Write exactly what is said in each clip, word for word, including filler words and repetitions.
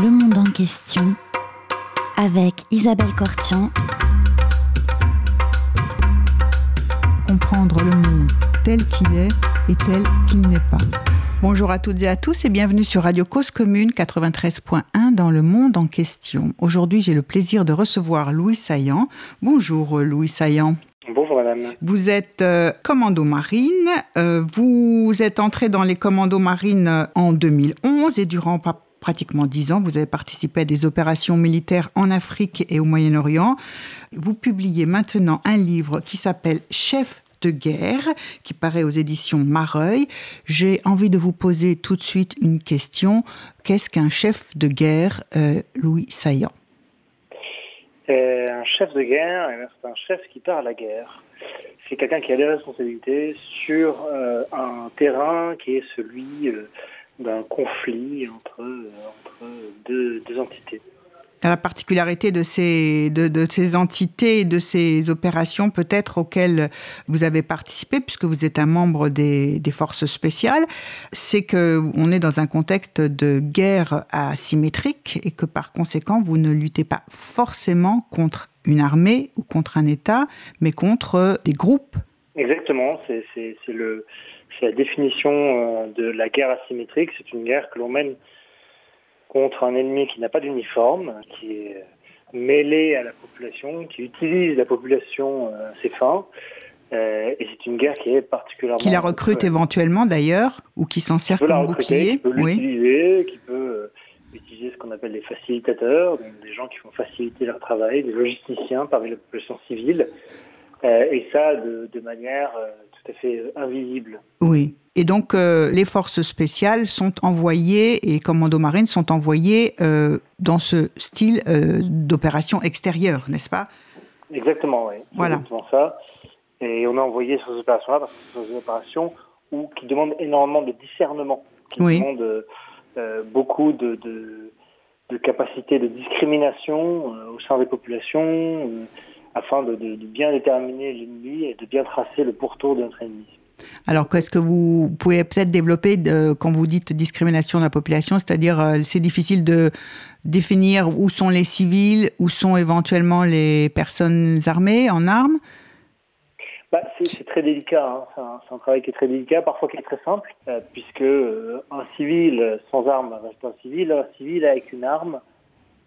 Le Monde en Question avec Isabelle Cortian. Comprendre le monde tel qu'il est et tel qu'il n'est pas. Bonjour à toutes et à tous et bienvenue sur Radio Cause Commune quatre-vingt-treize point un dans Le Monde en Question. Aujourd'hui, j'ai le plaisir de recevoir Louis Saillans. Bonjour Louis Saillans. Bonjour madame. Vous êtes euh, commando marine. Euh, vous êtes entré dans les commandos marines en deux mille onze et durant pas pratiquement dix ans, vous avez participé à des opérations militaires en Afrique et au Moyen-Orient. Vous publiez maintenant un livre qui s'appelle « Chef de guerre » qui paraît aux éditions Mareuil. J'ai envie de vous poser tout de suite une question. Qu'est-ce qu'un chef de guerre, euh, Louis Saillans ? euh, Un chef de guerre, c'est un chef qui part à la guerre. C'est quelqu'un qui a des responsabilités sur euh, un terrain qui est celui euh, d'un conflit entre, euh, entre deux, deux entités. La particularité de ces, de, de ces entités et de ces opérations peut-être auxquelles vous avez participé, puisque vous êtes un membre des, des forces spéciales, c'est qu'on est dans un contexte de guerre asymétrique et que par conséquent, vous ne luttez pas forcément contre une armée ou contre un État, mais contre des groupes. Exactement, c'est, c'est, c'est, le, c'est la définition de la guerre asymétrique. C'est une guerre que l'on mène contre un ennemi qui n'a pas d'uniforme, qui est mêlé à la population, qui utilise la population à ses fins. Euh, et c'est une guerre qui est particulièrement... Qui la recrute peu, éventuellement d'ailleurs, ou qui s'en sert comme bouclier. Qui peut l'utiliser, oui. Qui peut utiliser ce qu'on appelle les facilitateurs, donc des gens qui vont faciliter leur travail, des logisticiens parmi la population civile, euh, et ça de, de manière tout à fait invisible. Oui. Et donc, euh, les forces spéciales sont envoyées, et les commandos marines sont envoyées euh, dans ce style euh, d'opération extérieure, n'est-ce pas ? Exactement, oui. Voilà. Exactement ça. Et on est envoyé sur ces opérations-là parce que ce sont des opérations où, qui demandent énormément de discernement, qui oui. demandent euh, beaucoup de, de, de capacité de discrimination euh, au sein des populations, euh, afin de, de, de bien déterminer l'ennemi et de bien tracer le pourtour de notre ennemi. Alors, qu'est-ce que vous pouvez peut-être développer de, quand vous dites discrimination de la population, c'est-à-dire euh, c'est difficile de définir où sont les civils, où sont éventuellement les personnes armées, en armes ? bah, c'est, c'est très délicat, hein. c'est, un, c'est un travail qui est très délicat, parfois qui est très simple, euh, puisque euh, un civil sans arme reste un civil, un civil avec une arme,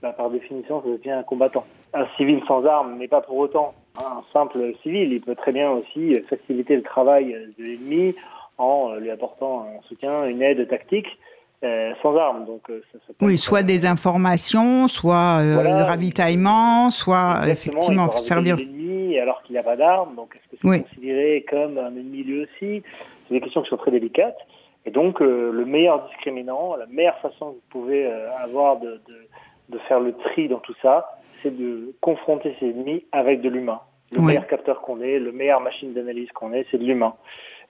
bah, par définition, ça devient un combattant. Un civil sans arme n'est pas pour autant un simple civil, il peut très bien aussi faciliter le travail de l'ennemi en lui apportant un soutien, une aide tactique, euh, sans armes. Donc, ça, ça peut oui, soit être... des informations, soit euh, voilà, le ravitaillement, soit effectivement servir... l'ennemi alors qu'il n'a pas d'armes, donc est-ce que c'est oui. considéré comme un ennemi lui aussi ? C'est des questions qui sont très délicates. Et donc, euh, le meilleur discriminant, la meilleure façon que vous pouvez euh, avoir de, de, de faire le tri dans tout ça, c'est de confronter ses ennemis avec de l'humain. Le oui. meilleur capteur qu'on ait, la meilleure machine d'analyse qu'on ait, c'est de l'humain.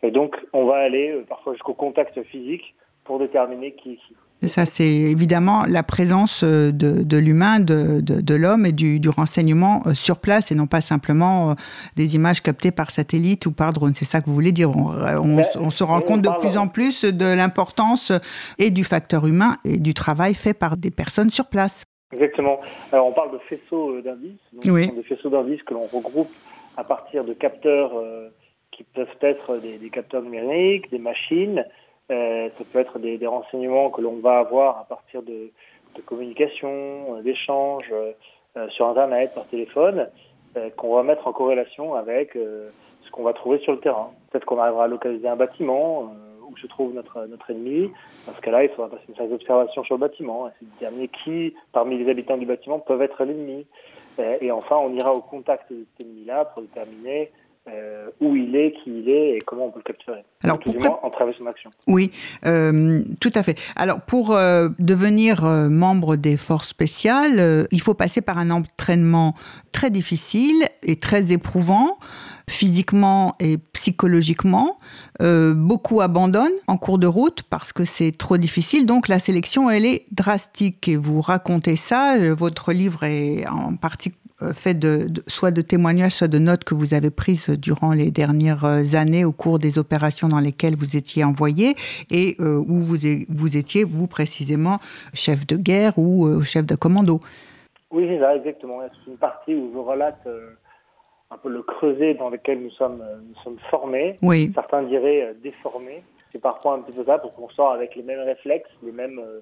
Et donc, on va aller euh, parfois jusqu'au contact physique pour déterminer qui est qui. Et ça, c'est évidemment la présence de, de l'humain, de, de, de l'homme et du, du renseignement sur place et non pas simplement euh, des images captées par satellite ou par drone. C'est ça que vous voulez dire. On, on, ben, on se rend compte de plus en plus de l'importance et du facteur humain et du travail fait par des personnes sur place. Exactement. Alors on parle de faisceaux d'indices, donc oui. ce sont des faisceaux d'indices que l'on regroupe à partir de capteurs euh, qui peuvent être des, des capteurs numériques, des machines, euh, ça peut être des, des renseignements que l'on va avoir à partir de, de communications, d'échanges euh, sur Internet, par téléphone, euh, qu'on va mettre en corrélation avec euh, ce qu'on va trouver sur le terrain. Peut-être qu'on arrivera à localiser un bâtiment euh, où se trouve notre, notre ennemi. Dans ce cas-là, il faudra passer une phase d'observation sur le bâtiment, essayer de déterminer qui, parmi les habitants du bâtiment, peuvent être l'ennemi. Euh, et enfin, on ira au contact de cet ennemi-là pour déterminer euh, où il est, qui il est et comment on peut le capturer. Alors, tout du moins, entraver son action. Oui, euh, tout à fait. Alors, pour euh, devenir euh, membre des forces spéciales, euh, il faut passer par un entraînement très difficile et très éprouvant, physiquement et psychologiquement. Euh, beaucoup abandonnent en cours de route parce que c'est trop difficile. Donc, la sélection, elle est drastique. Et vous racontez ça. Votre livre est en partie fait de, de, soit de témoignages, soit de notes que vous avez prises durant les dernières années au cours des opérations dans lesquelles vous étiez envoyé et euh, où vous, est, vous étiez, vous précisément, chef de guerre ou euh, chef de commando. Oui, c'est ça, exactement. C'est une partie où je relate euh, un peu le creuset dans lequel nous sommes, euh, nous sommes formés. Oui. Certains diraient euh, déformés. C'est parfois un petit peu ça, parce qu'on sort avec les mêmes réflexes, les mêmes, euh,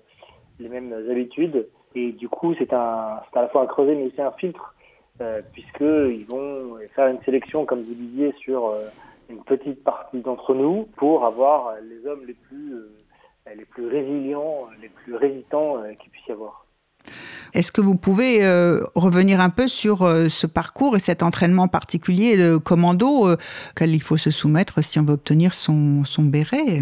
les mêmes habitudes. Et du coup, c'est, un, c'est à la fois un creuset, mais aussi un filtre. Euh, puisqu'ils vont faire une sélection, comme vous disiez, sur euh, une petite partie d'entre nous pour avoir les hommes les plus, euh, les plus résilients, les plus résistants euh, qu'il puisse y avoir. Est-ce que vous pouvez euh, revenir un peu sur euh, ce parcours et cet entraînement particulier de commando euh, auquel il faut se soumettre si on veut obtenir son, son béret ?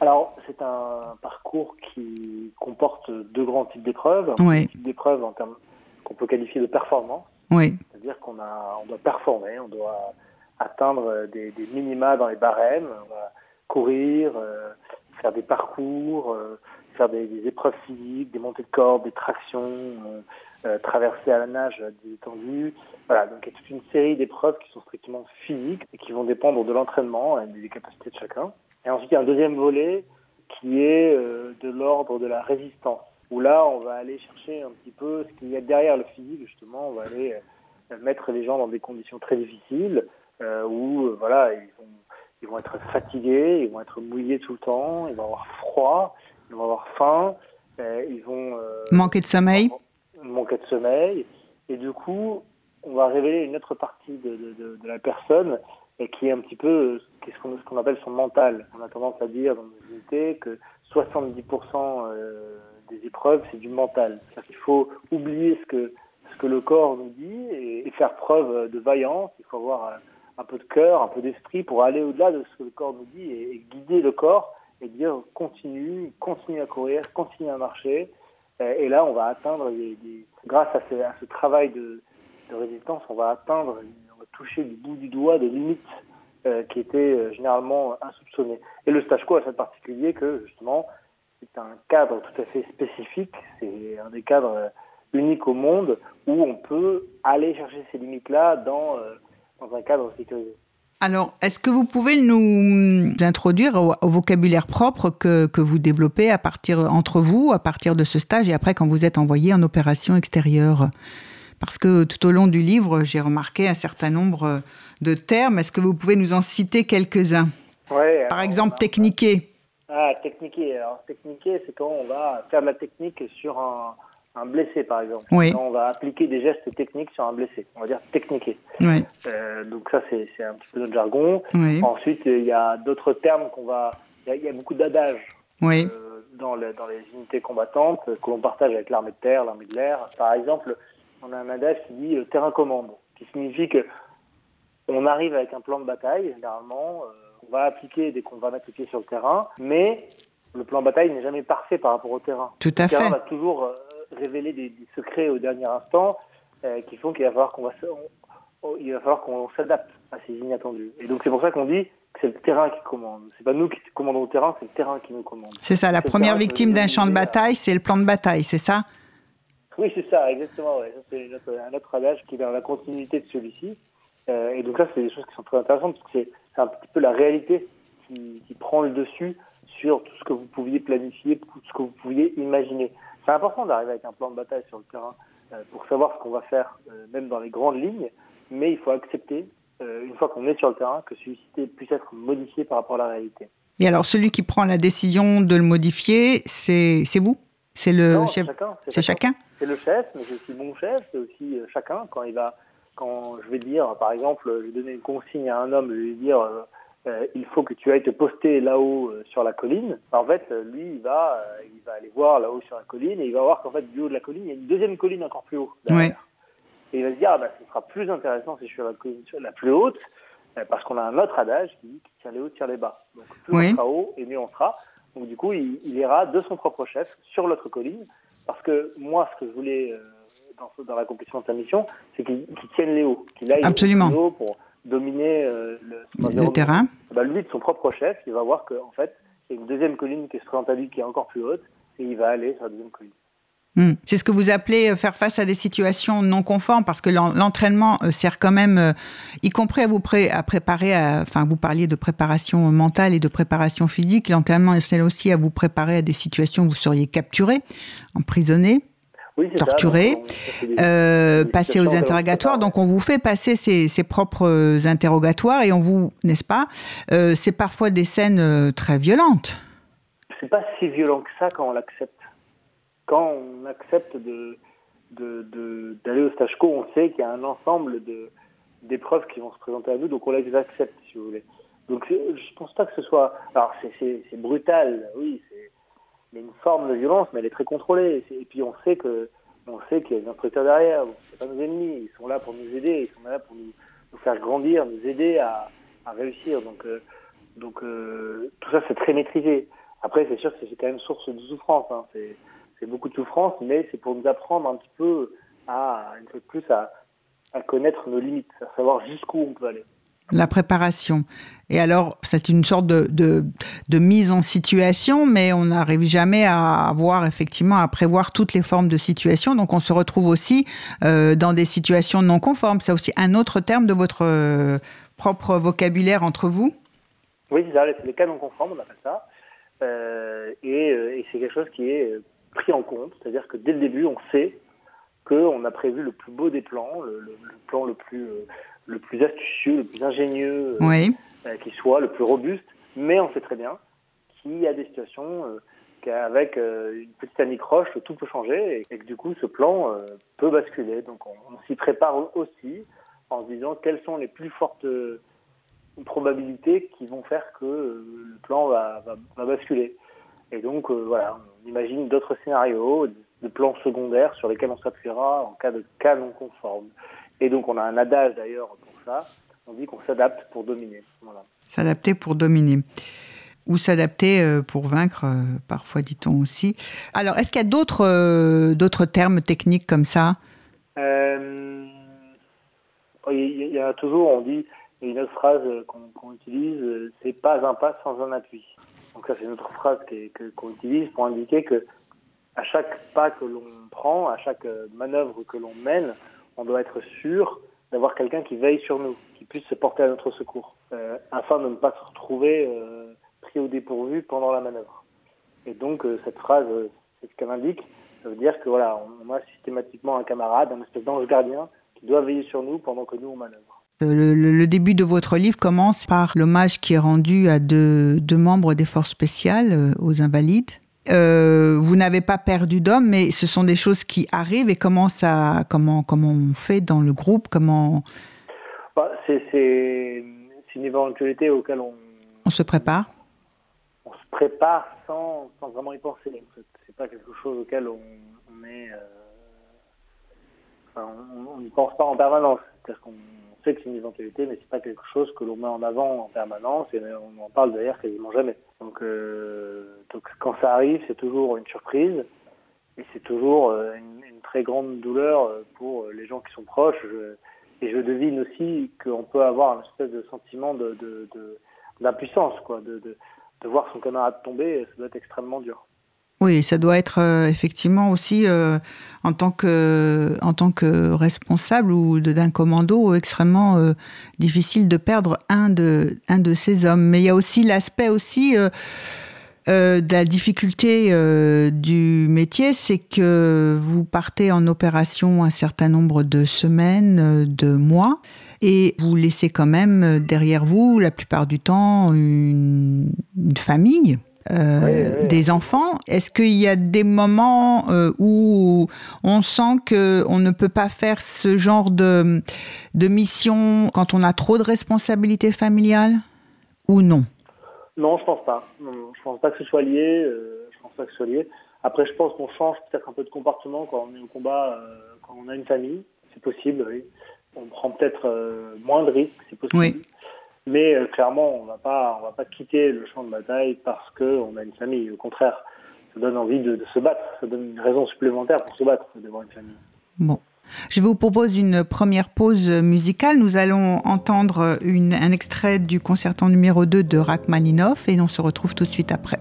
Alors, c'est un parcours qui comporte deux grands types d'épreuves. Oui. Un type d'épreuve en termes qu'on peut qualifier de performance, oui. C'est-à-dire qu'on a, on doit performer, on doit atteindre des, des minima dans les barèmes, on doit courir, euh, faire des parcours, euh, faire des, des épreuves physiques, des montées de corde, des tractions, euh, euh, traverser à la nage des étendues. Voilà, donc il y a toute une série d'épreuves qui sont strictement physiques et qui vont dépendre de l'entraînement et des capacités de chacun. Et ensuite, il y a un deuxième volet qui est euh, de l'ordre de la résistance, où là, on va aller chercher un petit peu ce qu'il y a derrière le physique, justement. On va aller mettre les gens dans des conditions très difficiles, euh, où euh, voilà, ils vont, ils vont être fatigués, ils vont être mouillés tout le temps, ils vont avoir froid, ils vont avoir faim, euh, ils vont... Euh, manquer de sommeil. Manquer de sommeil. Et du coup, on va révéler une autre partie de, de, de, de la personne, et qui est un petit peu ce qu'on, ce qu'on appelle son mental. On a tendance à dire dans nos unités que soixante-dix pour cent... Euh, des épreuves, c'est du mental. C'est-à-dire qu'il faut oublier ce que, ce que le corps nous dit et, et faire preuve de vaillance. Il faut avoir un, un peu de cœur, un peu d'esprit pour aller au-delà de ce que le corps nous dit et, et guider le corps et dire continue, continue à courir, continue à marcher. Et, et là, on va atteindre, des, des... grâce à ce, à ce travail de, de résistance, on va atteindre, on va toucher du bout du doigt des limites euh, qui étaient généralement insoupçonnées. Et le stage co a fait particulier que, justement, c'est un cadre tout à fait spécifique, c'est un des cadres uniques au monde où on peut aller chercher ces limites-là dans, euh, dans un cadre sécurisé. Alors, est-ce que vous pouvez nous introduire au, au vocabulaire propre que, que vous développez à partir, entre vous, à partir de ce stage et après quand vous êtes envoyé en opération extérieure ? Parce que tout au long du livre, j'ai remarqué un certain nombre de termes. Est-ce que vous pouvez nous en citer quelques-uns ? Ouais, par exemple, techniquer. Ah, techniquer. Alors, techniquer, c'est quand on va faire de la technique sur un, un blessé, par exemple. Oui. Quand on va appliquer des gestes techniques sur un blessé. On va dire techniquer. Oui. Euh, donc ça, c'est, c'est un petit peu notre jargon. Oui. Ensuite, il y a d'autres termes qu'on va... Il y, y a beaucoup d'adages. Oui. euh, dans, le, dans les unités combattantes que l'on partage avec l'armée de terre, l'armée de l'air. Par exemple, on a un adage qui dit « terrain commande », qui signifie qu'on arrive avec un plan de bataille, généralement... Euh, on va appliquer dès qu'on va mettre les pieds sur le terrain, mais le plan bataille n'est jamais parfait par rapport au terrain. Tout à fait. Le terrain va toujours révéler des, des secrets au dernier instant euh, qui font qu'il va falloir qu'on va se, on, il va falloir qu'on s'adapte à ces inattendus. Et donc c'est pour ça qu'on dit que c'est le terrain qui commande. C'est pas nous qui commandons le terrain, c'est le terrain qui nous commande. C'est ça, la c'est première victime d'un champ de bataille, c'est le plan de bataille, c'est ça ? Oui, c'est ça, exactement. Ouais. Ça, c'est notre, un autre adage qui est dans la continuité de celui-ci. Euh, et donc là, c'est des choses qui sont très intéressantes parce que c'est, c'est un petit peu la réalité qui, qui prend le dessus sur tout ce que vous pouviez planifier, tout ce que vous pouviez imaginer. C'est important d'arriver avec un plan de bataille sur le terrain euh, pour savoir ce qu'on va faire, euh, même dans les grandes lignes, mais il faut accepter, euh, une fois qu'on est sur le terrain, que celui-ci puisse être modifié par rapport à la réalité. Et alors, celui qui prend la décision de le modifier, c'est, c'est vous ? C'est le non, chef chacun, c'est, c'est chacun. chacun C'est le chef, mais c'est aussi mon chef, c'est aussi euh, chacun quand il va... Quand je vais dire, par exemple, je vais donner une consigne à un homme, je vais lui dire euh, euh, il faut que tu ailles te poster là-haut euh, sur la colline. En fait, lui, il va, euh, il va aller voir là-haut sur la colline et il va voir qu'en fait, du haut de la colline, il y a une deuxième colline encore plus haut derrière. Ouais. Et il va se dire, ah, bah, ce sera plus intéressant si je suis à la colline la plus haute, euh, parce qu'on a un autre adage qui dit tire les hauts, tire les bas. Donc plus ouais. on sera haut et mieux on sera. Donc du coup, il, il ira de son propre chef sur l'autre colline, parce que moi, ce que je voulais... Euh, Dans, dans l'accomplissement de sa mission, c'est qu'ils qu'il tiennent les hauts, qu'il aille les hauts pour dominer euh, le, le terrain. Bah, lui, de son propre chef, il va voir qu'en fait, il y a une deuxième colline qui se présente à lui qui est encore plus haute, et il va aller sur la deuxième colline. Mmh. C'est ce que vous appelez faire face à des situations non conformes, parce que l'entraînement sert quand même, y compris à vous pré- à préparer, à, enfin vous parliez de préparation mentale et de préparation physique, l'entraînement sert aussi à vous préparer à des situations où vous seriez capturé, emprisonné, oui, torturé, euh, passé aux interrogatoires. Donc on vous fait passer ses, ses propres interrogatoires et on vous, n'est-ce pas, euh, c'est parfois des scènes très violentes. C'est pas si violent que ça quand on l'accepte. Quand on accepte de, de, de, d'aller au stage co, on sait qu'il y a un ensemble de, d'épreuves qui vont se présenter à nous, donc on les accepte, si vous voulez. Donc je ne pense pas que ce soit... Alors c'est, c'est, c'est brutal, oui, c'est, il y a une forme de violence, mais elle est très contrôlée. Et puis on sait, que, on sait qu'il y a des instructeurs derrière, donc c'est pas nos ennemis, ils sont là pour nous aider, ils sont là pour nous, nous faire grandir, nous aider à, à réussir. Donc, euh, donc euh, tout ça, c'est très maîtrisé. Après, c'est sûr que c'est quand même source de souffrance, hein, c'est... C'est beaucoup de souffrance, mais c'est pour nous apprendre un petit peu à, une fois de plus, à, à connaître nos limites, à savoir jusqu'où on peut aller. La préparation. Et alors, c'est une sorte de, de, de mise en situation, mais on n'arrive jamais à avoir, effectivement, à prévoir toutes les formes de situation. Donc, on se retrouve aussi euh, dans des situations non conformes. C'est aussi un autre terme de votre euh, propre vocabulaire entre vous ? Oui, c'est ça. C'est les cas non conformes, on appelle ça. Euh, et, et c'est quelque chose qui est... pris en compte, c'est-à-dire que dès le début, on sait qu'on a prévu le plus beau des plans, le, le, le plan le plus, euh, le plus astucieux, le plus ingénieux, euh, oui. euh, qui soit le plus robuste, mais on sait très bien qu'il y a des situations euh, qu'avec euh, une petite anicroche, tout peut changer et, et que du coup, ce plan euh, peut basculer. Donc, on, on s'y prépare aussi en se disant quelles sont les plus fortes euh, probabilités qui vont faire que euh, le plan va, va, va basculer. Et donc, euh, voilà, on imagine d'autres scénarios, des plans secondaires sur lesquels on s'appuiera en cas de cas non conforme. Et donc, on a un adage d'ailleurs pour ça, on dit qu'on s'adapte pour dominer. Voilà. S'adapter pour dominer. Ou s'adapter pour vaincre, parfois dit-on aussi. Alors, est-ce qu'il y a d'autres, euh, d'autres termes techniques comme ça ? Euh, il y a toujours, on dit, une autre phrase qu'on, qu'on utilise, c'est pas un pas sans un appui. Donc ça, c'est une autre phrase qu'on utilise pour indiquer que à chaque pas que l'on prend, à chaque manœuvre que l'on mène, on doit être sûr d'avoir quelqu'un qui veille sur nous, qui puisse se porter à notre secours, euh, afin de ne pas se retrouver euh, pris au dépourvu pendant la manœuvre. Et donc euh, cette phrase, euh, c'est ce qu'elle indique, ça veut dire que voilà, on a systématiquement un camarade, un espèce d'ange gardien qui doit veiller sur nous pendant que nous on manœuvre. Le, le début de votre livre commence par l'hommage qui est rendu à deux, deux membres des forces spéciales, aux Invalides. Euh, vous n'avez pas perdu d'hommes, mais ce sont des choses qui arrivent. Et comment, ça, comment, comment on fait dans le groupe, comment... bah, c'est, c'est, c'est une éventualité auquel on... On se prépare On se prépare sans, sans vraiment y penser. En fait. C'est pas quelque chose auquel on, on est... Euh, enfin, on n'y pense pas en permanence. C'est-à-dire qu'on... que c'est une éventualité, mais c'est pas quelque chose que l'on met en avant en permanence et on en parle d'ailleurs quasiment jamais. Donc, euh, donc quand ça arrive, c'est toujours une surprise et c'est toujours euh, une, une très grande douleur pour les gens qui sont proches. Je, et je devine aussi qu'on peut avoir un espèce de sentiment de, de, de, d'impuissance, quoi, de, de, de voir son camarade tomber, ça doit être extrêmement dur. Oui, ça doit être euh, effectivement aussi, euh, en tant que, euh, en tant que responsable ou de, d'un commando, extrêmement euh, difficile de perdre un de, un de ces hommes. Mais il y a aussi l'aspect aussi euh, euh, de la difficulté euh, du métier, c'est que vous partez en opération un certain nombre de semaines, de mois, et vous laissez quand même derrière vous, la plupart du temps, une, une famille. Euh, oui, oui. Des enfants. Est-ce qu'il y a des moments euh, où on sent qu'on ne peut pas faire ce genre de, de mission quand on a trop de responsabilités familiales ou non ? Non, je pense pas. Non, je pense pas que ce soit lié. Euh, je pense pas que ce soit lié. Après, je pense qu'on change peut-être un peu de comportement quand on est au combat, euh, quand on a une famille. C'est possible, oui. On prend peut-être euh, moins de risques, c'est possible. Oui. Mais euh, clairement, on va pas, on va pas quitter le champ de bataille parce que on a une famille. Au contraire, ça donne envie de, de se battre. Ça donne une raison supplémentaire pour se battre, d'avoir une famille. Bon. Je vous propose une première pause musicale. Nous allons entendre une, un extrait du concerto numéro deux de Rachmaninoff et on se retrouve tout de suite après.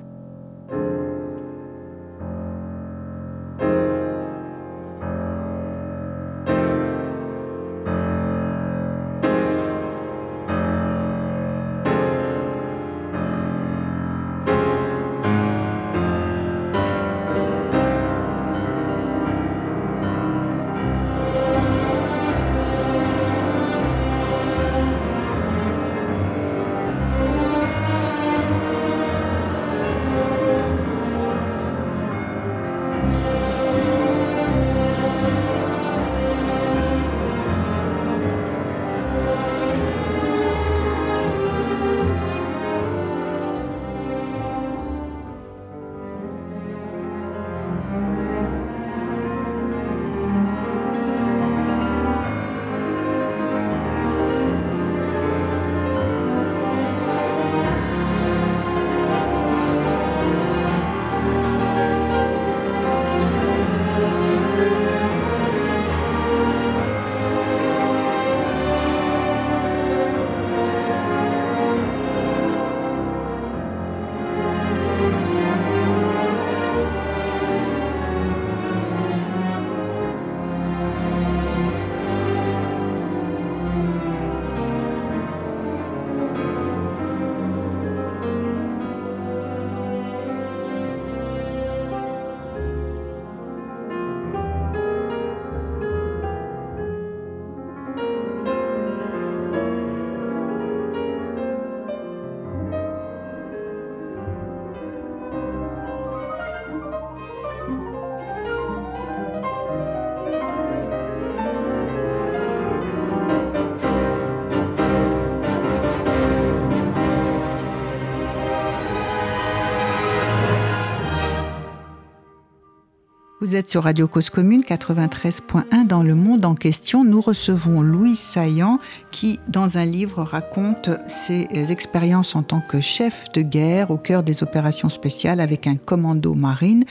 Vous êtes sur Radio Cause Commune quatre-vingt-treize point un dans Le Monde en Question. Nous recevons Louis Saillans qui, dans un livre, raconte ses expériences en tant que chef de guerre au cœur des opérations spéciales avec un commando marine.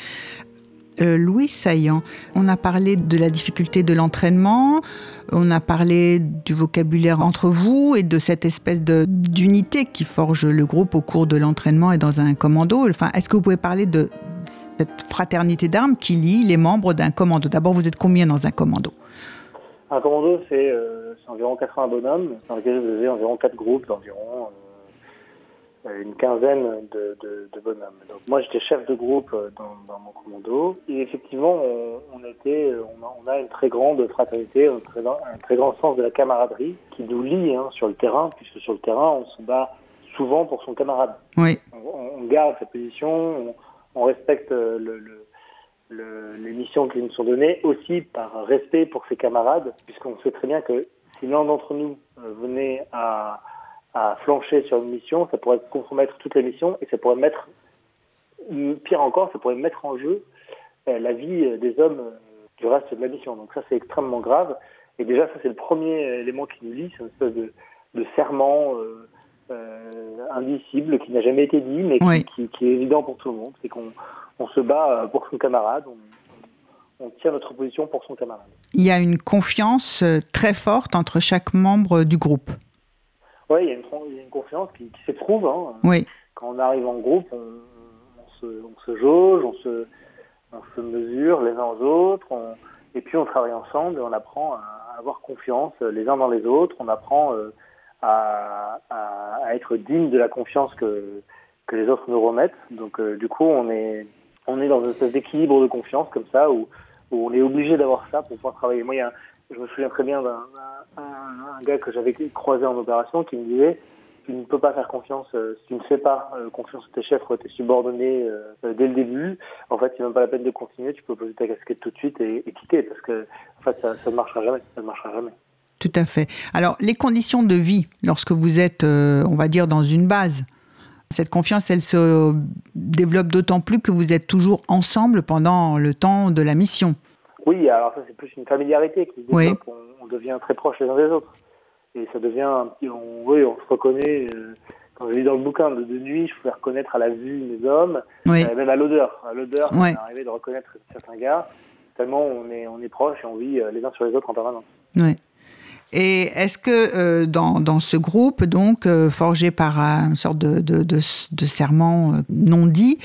Euh, Louis Saillans, on a parlé de la difficulté de l'entraînement, on a parlé du vocabulaire entre vous et de cette espèce de, d'unité qui forge le groupe au cours de l'entraînement et dans un commando. Enfin, est-ce que vous pouvez parler de cette fraternité d'armes qui lie les membres d'un commando? D'abord, vous êtes combien dans un commando? Un commando, c'est, euh, c'est environ quatre-vingts bonhommes, dans lesquels vous avez environ quatre groupes d'environ euh, une quinzaine de, de, de bonhommes. Donc moi, j'étais chef de groupe dans, dans mon commando, et effectivement, on, on, était, on, a, on a une très grande fraternité, un très, un très grand sens de la camaraderie qui nous lie hein, sur le terrain, puisque sur le terrain, on se bat souvent pour son camarade. Oui. On, on garde sa position, on, on respecte le, le, le, les missions qui nous sont données, aussi par respect pour ses camarades, puisqu'on sait très bien que si l'un d'entre nous venait à, à flancher sur une mission, ça pourrait compromettre toute la mission et ça pourrait mettre, pire encore, ça pourrait mettre en jeu la vie des hommes du reste de la mission. Donc ça, c'est extrêmement grave. Et déjà, ça, c'est le premier élément qui nous lie, c'est une espèce de, de serment euh, Euh, indicible, qui n'a jamais été dit, mais qui, oui. qui, qui est évident pour tout le monde. C'est qu'on on se bat pour son camarade, on, on tient notre position pour son camarade. Il y a une confiance très forte entre chaque membre du groupe. Oui, il y a une, il y a une confiance qui, qui s'éprouve. Hein. Oui. Quand on arrive en groupe, on, on, se, on se jauge, on se, on se mesure les uns aux autres, on, et puis on travaille ensemble et on apprend à avoir confiance les uns dans les autres, on apprend... Euh, À, à, à être digne de la confiance que, que les autres nous remettent. Donc euh, du coup, on est, on est dans un espèce d'équilibre de confiance comme ça, où, où on est obligé d'avoir ça pour pouvoir travailler. Moi, il y a, je me souviens très bien d'un un, un gars que j'avais croisé en opération qui me disait « Tu ne peux pas faire confiance, euh, si tu ne fais pas euh, confiance à tes chefs ou à tes subordonnés euh, dès le début, en fait, c'est même pas la peine de continuer, tu peux poser ta casquette tout de suite et, et quitter, parce que en fait, ça, ça ne marchera jamais, ça ne marchera jamais. » Tout à fait. Alors, les conditions de vie, lorsque vous êtes, euh, on va dire, dans une base, cette confiance, elle se développe d'autant plus que vous êtes toujours ensemble pendant le temps de la mission. Oui, alors ça, c'est plus une familiarité qui se développe. Oui. On, on devient très proches les uns des autres. Et ça devient un petit... On, oui, on se reconnaît... Euh, quand je lis dans le bouquin de, de nuit, je pouvais reconnaître à la vue les hommes, oui. euh, même à l'odeur. À l'odeur, oui. On arrivait de reconnaître certains gars. Tellement on est, on est proches et on vit les uns sur les autres en permanence. Oui. Et est-ce que euh, dans, dans ce groupe, donc euh, forgé par euh, une sorte de, de, de, de serment euh, non dit,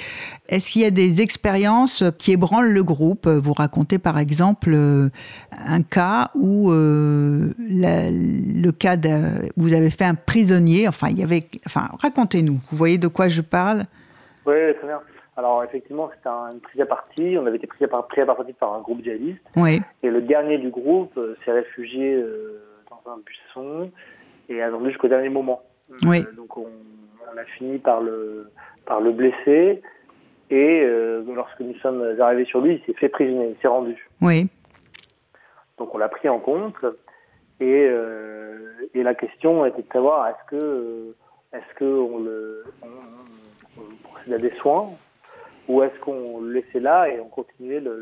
est-ce qu'il y a des expériences qui ébranlent le groupe? Vous racontez par exemple euh, un cas où euh, la, le cas de, vous avez fait un prisonnier. Enfin, il y avait. Enfin, racontez-nous. Vous voyez de quoi je parle? Oui, très bien. Alors effectivement, c'était une prise à partie. On avait été pris à, pris à partie par un groupe djihadiste. Oui. Et le dernier du groupe euh, s'est réfugié. Euh, un buisson et attendu jusqu'au dernier moment. Oui. Euh, donc on, on a fini par le, par le blesser et euh, lorsque nous sommes arrivés sur lui, il s'est fait prisonnier, il s'est rendu. Oui. Donc on l'a pris en compte et, euh, et la question était de savoir est-ce que est-ce que on le on, on procédait à des soins ou est-ce qu'on le laissait là et on continuait le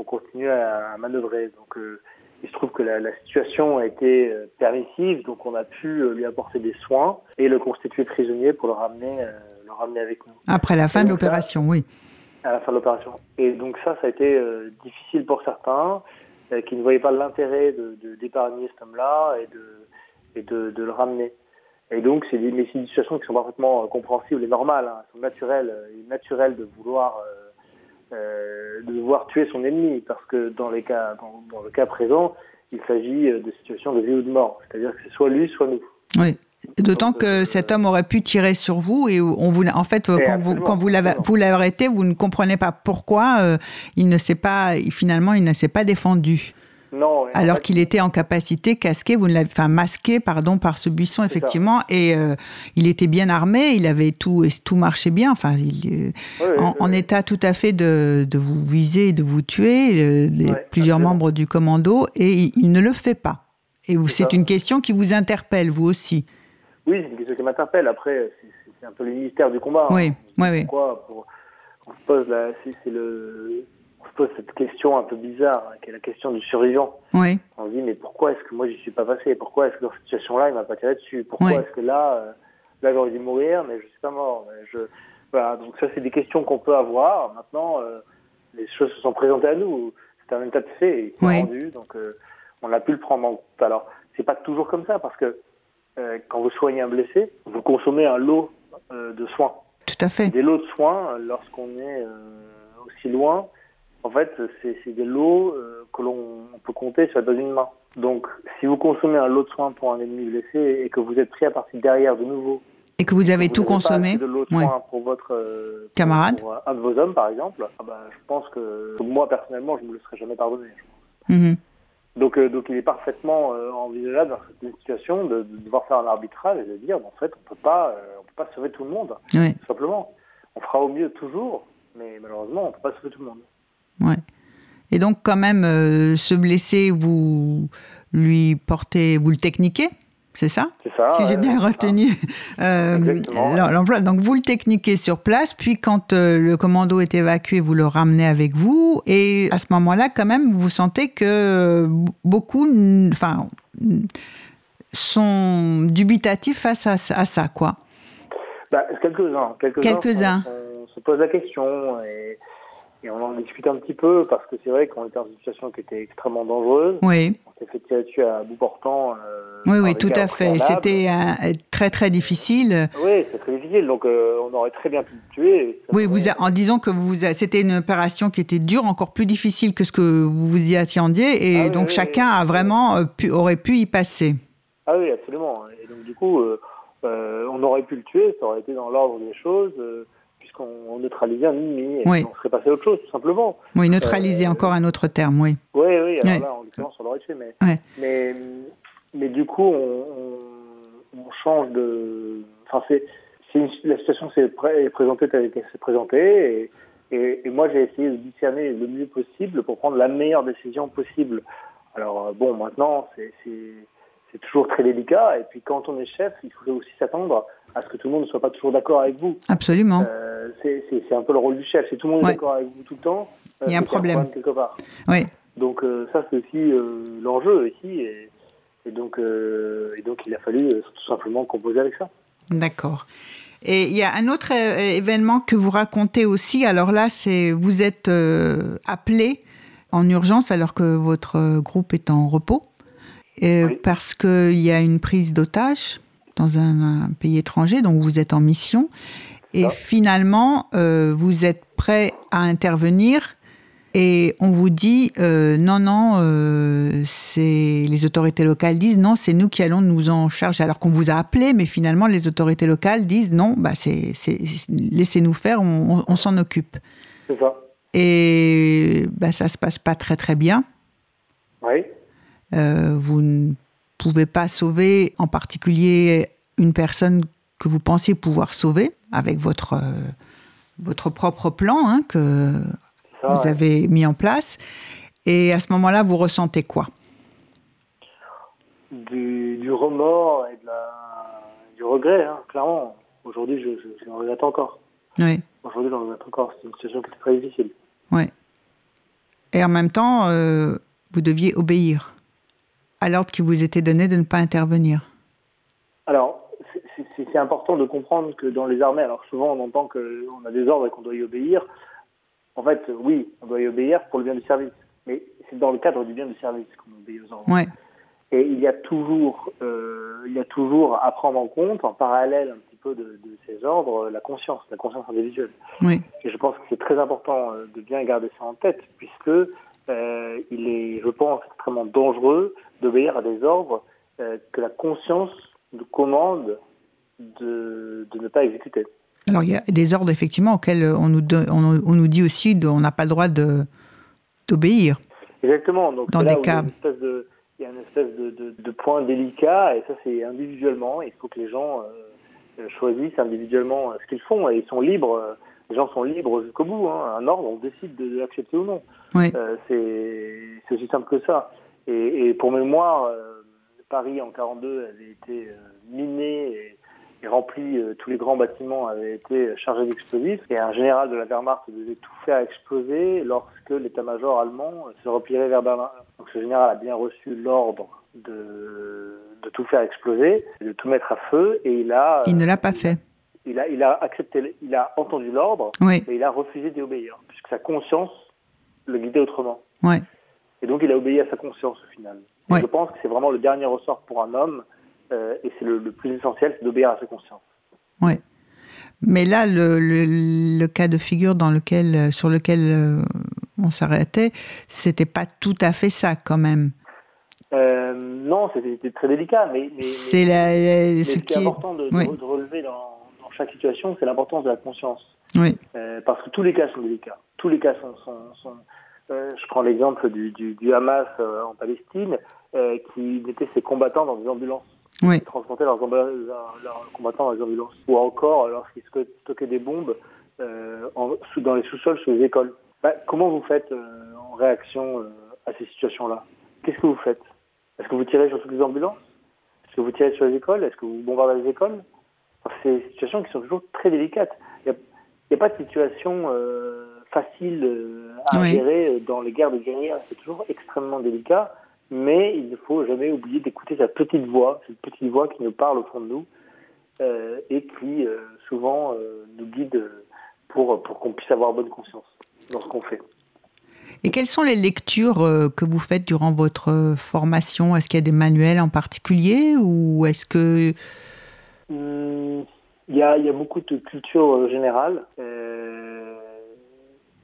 on continuait à, à manœuvrer. Donc euh, il se trouve que la, la situation a été permissive, donc on a pu lui apporter des soins et le constituer prisonnier pour le ramener, euh, le ramener avec nous. Après la fin de l'opération, ça, oui. À la fin de l'opération. Et donc ça, ça a été euh, difficile pour certains euh, qui ne voyaient pas l'intérêt de, de, d'épargner cet homme-là et, de, et de, de le ramener. Et donc, c'est des, mais c'est des situations qui sont parfaitement euh, compréhensibles et normales, hein, sont naturelles, et naturelles de vouloir... Euh, Euh, de devoir tuer son ennemi, parce que dans, les cas, dans, dans le cas présent, il s'agit de situations de vie ou de mort, c'est-à-dire que c'est soit lui, soit nous. Oui, d'autant Donc, que euh, cet homme aurait pu tirer sur vous, et on vous, en fait, quand, vous, quand vous, l'avez, vous l'avez arrêté, vous ne comprenez pas pourquoi euh, il ne s'est pas, finalement, il ne s'est pas défendu. Non. Alors fait, qu'il était en capacité casqué, vous ne l'avez, enfin masqué, pardon, par ce buisson effectivement, ça. et euh, il était bien armé, il avait tout, et tout marchait bien, enfin, il, oui, en, oui, en oui. état tout à fait de, de vous viser, de vous tuer, le, oui, plusieurs absolument. membres du commando, et il, il ne le fait pas. Et c'est, c'est une question qui vous interpelle, vous aussi. Oui, c'est une question qui m'interpelle. Après, c'est, c'est un peu le mystère du combat. Oui, hein. oui, Pourquoi oui. Pour, on se pose là, c'est, c'est le. se pose cette question un peu bizarre, hein, qui est la question du survivant. Oui. On se dit, mais pourquoi est-ce que moi, je suis pas passé? Pourquoi est-ce que dans cette situation-là, il m'a pas tiré dessus? Pourquoi oui. est-ce que là, euh, là j'aurais dû mourir, mais je suis pas mort? Je... Voilà, donc ça, c'est des questions qu'on peut avoir. Maintenant, euh, les choses se sont présentées à nous. C'est un état de fait, oui. rendu, donc euh, on a pu le prendre en compte. Alors, c'est pas toujours comme ça, parce que euh, quand vous soignez un blessé, vous consommez un lot euh, de soins. Tout à fait. Des lots de soins, lorsqu'on est... Euh, aussi loin, en fait, c'est, c'est des lots euh, que l'on peut compter sur la d'une main. Donc, si vous consommez un lot de soins pour un ennemi blessé et que vous êtes pris à partir derrière de nouveau... Et que vous avez vous tout consommé de lot de soins ouais. pour votre... Euh, camarade pour, pour un de vos hommes, par exemple, ah ben, je pense que moi, personnellement, je ne me le serais jamais pardonné. Mm-hmm. Donc, euh, donc, il est parfaitement euh, envisageable dans cette situation de, de devoir faire un arbitrage et de dire, en fait, on ne peut pas sauver tout le monde, ouais. tout simplement. On fera au mieux toujours... Mais malheureusement, on ne peut pas sauver tout le monde. Ouais. Et donc, quand même, euh, ce blessé, vous lui portez, vous le techniquez, c'est ça ? C'est ça. Si ouais, j'ai bien retenu euh, l'emploi. Donc, vous le techniquez sur place, puis quand euh, le commando est évacué, vous le ramenez avec vous. Et à ce moment-là, quand même, vous sentez que beaucoup, enfin, sont dubitatifs face à, à ça, quoi. Bah, quelques-uns. Quelques-uns. quelques-uns. On se pose la question et, et on en discute un petit peu parce que c'est vrai qu'on était dans une situation qui était extrêmement dangereuse. Oui. On s'est fait tirer dessus à bout portant. Euh, oui, oui, tout à fait. C'était un, très, très difficile. Oui, c'est très difficile. Donc, euh, on aurait très bien pu le tuer. Oui, vous a, en disant que vous a, c'était une opération qui était dure, encore plus difficile que ce que vous vous y attendiez. Et ah, donc, oui, chacun oui, a vraiment oui. pu, aurait pu y passer. Ah oui, absolument. Et donc, du coup, euh, euh, on aurait pu le tuer. Ça aurait été dans l'ordre des choses. Euh, puisqu'on neutralisait un ennemi, et oui. on serait passé à autre chose, tout simplement. Oui, neutraliser, euh, encore un autre terme, oui. Oui, oui, alors oui. là, en l'occurrence, on l'aurait tué, mais, oui. mais, mais du coup, on, on, on change de... Enfin, c'est, c'est une, la situation s'est pré- présentée telle qu'elle s'est présentée, et, et, et moi, j'ai essayé de discerner le mieux possible pour prendre la meilleure décision possible. Alors, bon, maintenant, c'est, c'est, c'est toujours très délicat, et puis quand on est chef, il faut aussi s'attendre à ce que tout le monde ne soit pas toujours d'accord avec vous. Absolument. Euh, c'est, c'est, c'est un peu le rôle du chef. Si tout le monde ouais. est d'accord avec vous tout le temps, euh, il y a un problème. un problème quelque part. Oui. Donc euh, ça, c'est aussi euh, l'enjeu ici. Et, et, donc, euh, et donc, il a fallu euh, tout simplement composer avec ça. D'accord. Et il y a un autre euh, événement que vous racontez aussi. Alors là, c'est, vous êtes euh, appelé en urgence alors que votre groupe est en repos. Euh, oui. Parce qu'il y a une prise d'otage dans un, un pays étranger, donc vous êtes en mission, et ah. finalement, euh, vous êtes prêt à intervenir, et on vous dit, euh, non, non, euh, c'est... les autorités locales disent, non, c'est nous qui allons nous en charger, alors qu'on vous a appelé, mais finalement, les autorités locales disent, non, bah, c'est, c'est... laissez-nous faire, on, on, on s'en occupe. C'est ça. Et bah, ça se passe pas très très bien. Oui. Euh, vous ne Vous ne pouvez pas sauver, en particulier, une personne que vous pensiez pouvoir sauver, avec votre, euh, votre propre plan hein, que ça, vous ouais. avez mis en place. Et à ce moment-là, vous ressentez quoi ? du, du remords et de la, du regret, hein, clairement. Aujourd'hui, je, je, je le regrette encore. Oui. Aujourd'hui, je le regrette encore. C'est une situation qui est très difficile. Oui. Et en même temps, euh, vous deviez obéir à l'ordre qui vous était donné de ne pas intervenir. Alors, c'est, c'est, c'est important de comprendre que dans les armées, alors souvent on entend qu'on a des ordres et qu'on doit y obéir. En fait, oui, on doit y obéir pour le bien du service. Mais c'est dans le cadre du bien du service qu'on obéit aux ordres. Ouais. Et il y a toujours, euh, il y a toujours à prendre en compte, en parallèle un petit peu de, de ces ordres, la conscience, la conscience individuelle. Oui. Et je pense que c'est très important de bien garder ça en tête, puisque Euh, il est, je pense, extrêmement dangereux d'obéir à des ordres euh, que la conscience nous commande de, de ne pas exécuter. Alors, il y a des ordres, effectivement, auxquels on nous, de, on, on nous dit aussi qu'on n'a pas le droit de, d'obéir. Exactement. Donc, dans des cas... De, il y a une espèce de, de, de point délicat, et ça, c'est individuellement. Il faut que les gens euh, choisissent individuellement ce qu'ils font, et ils sont libres... Euh, Les gens sont libres jusqu'au bout. Hein. Un ordre, on décide de l'accepter ou non. Oui. Euh, c'est, c'est aussi simple que ça. Et, et pour mémoire, euh, Paris en mille neuf cent quarante-deux avait été euh, minée et, et rempli euh, tous les grands bâtiments avaient été chargés d'explosifs. Et un général de la Wehrmacht devait tout faire exploser lorsque l'état-major allemand se replierait vers Berlin. Donc ce général a bien reçu l'ordre de, de tout faire exploser, de tout mettre à feu, et il a... Il ne l'a pas fait. Il a, il a accepté, il a entendu l'ordre, oui. Et il a refusé d'y obéir, puisque sa conscience le guidait autrement. Oui. Et donc il a obéi à sa conscience au final. Oui. Je pense que c'est vraiment le dernier ressort pour un homme, euh, et c'est le, le plus essentiel, c'est d'obéir à sa conscience. Oui. Mais là, le, le, le cas de figure dans lequel, sur lequel on s'arrêtait, c'était pas tout à fait ça quand même. Euh, non, c'était, c'était très délicat, mais, mais c'est mais, la, mais ce, ce qui est important de, oui. de relever dans chaque situation, c'est l'importance de la conscience. Oui. Euh, parce que tous les cas sont délicats. Tous les cas sont... sont, sont euh, je prends l'exemple du, du, du Hamas euh, en Palestine, euh, qui mettait ses combattants dans des ambulances. Oui. Qui transportaient leurs, leurs, leurs combattants dans des ambulances. Ou encore, lorsqu'ils stockaient des bombes euh, en, sous, dans les sous-sols, sous les écoles. Bah, comment vous faites euh, en réaction euh, à ces situations-là? Qu'est-ce que vous faites? Est-ce que vous tirez sur toutes les ambulances? Est-ce que vous tirez sur les écoles? Est-ce que vous bombardez les écoles? C'est des situations qui sont toujours très délicates. Il n'y a, a pas de situation euh, facile euh, à oui. gérer dans les guerres de guerrières. C'est toujours extrêmement délicat, mais il ne faut jamais oublier d'écouter sa petite voix, cette petite voix qui nous parle au fond de nous euh, et qui euh, souvent euh, nous guide pour, pour qu'on puisse avoir bonne conscience dans ce qu'on fait. Et quelles sont les lectures que vous faites durant votre formation? Est-ce qu'il y a des manuels en particulier ou est-ce que... Il y, a, il y a beaucoup de culture euh, générale euh,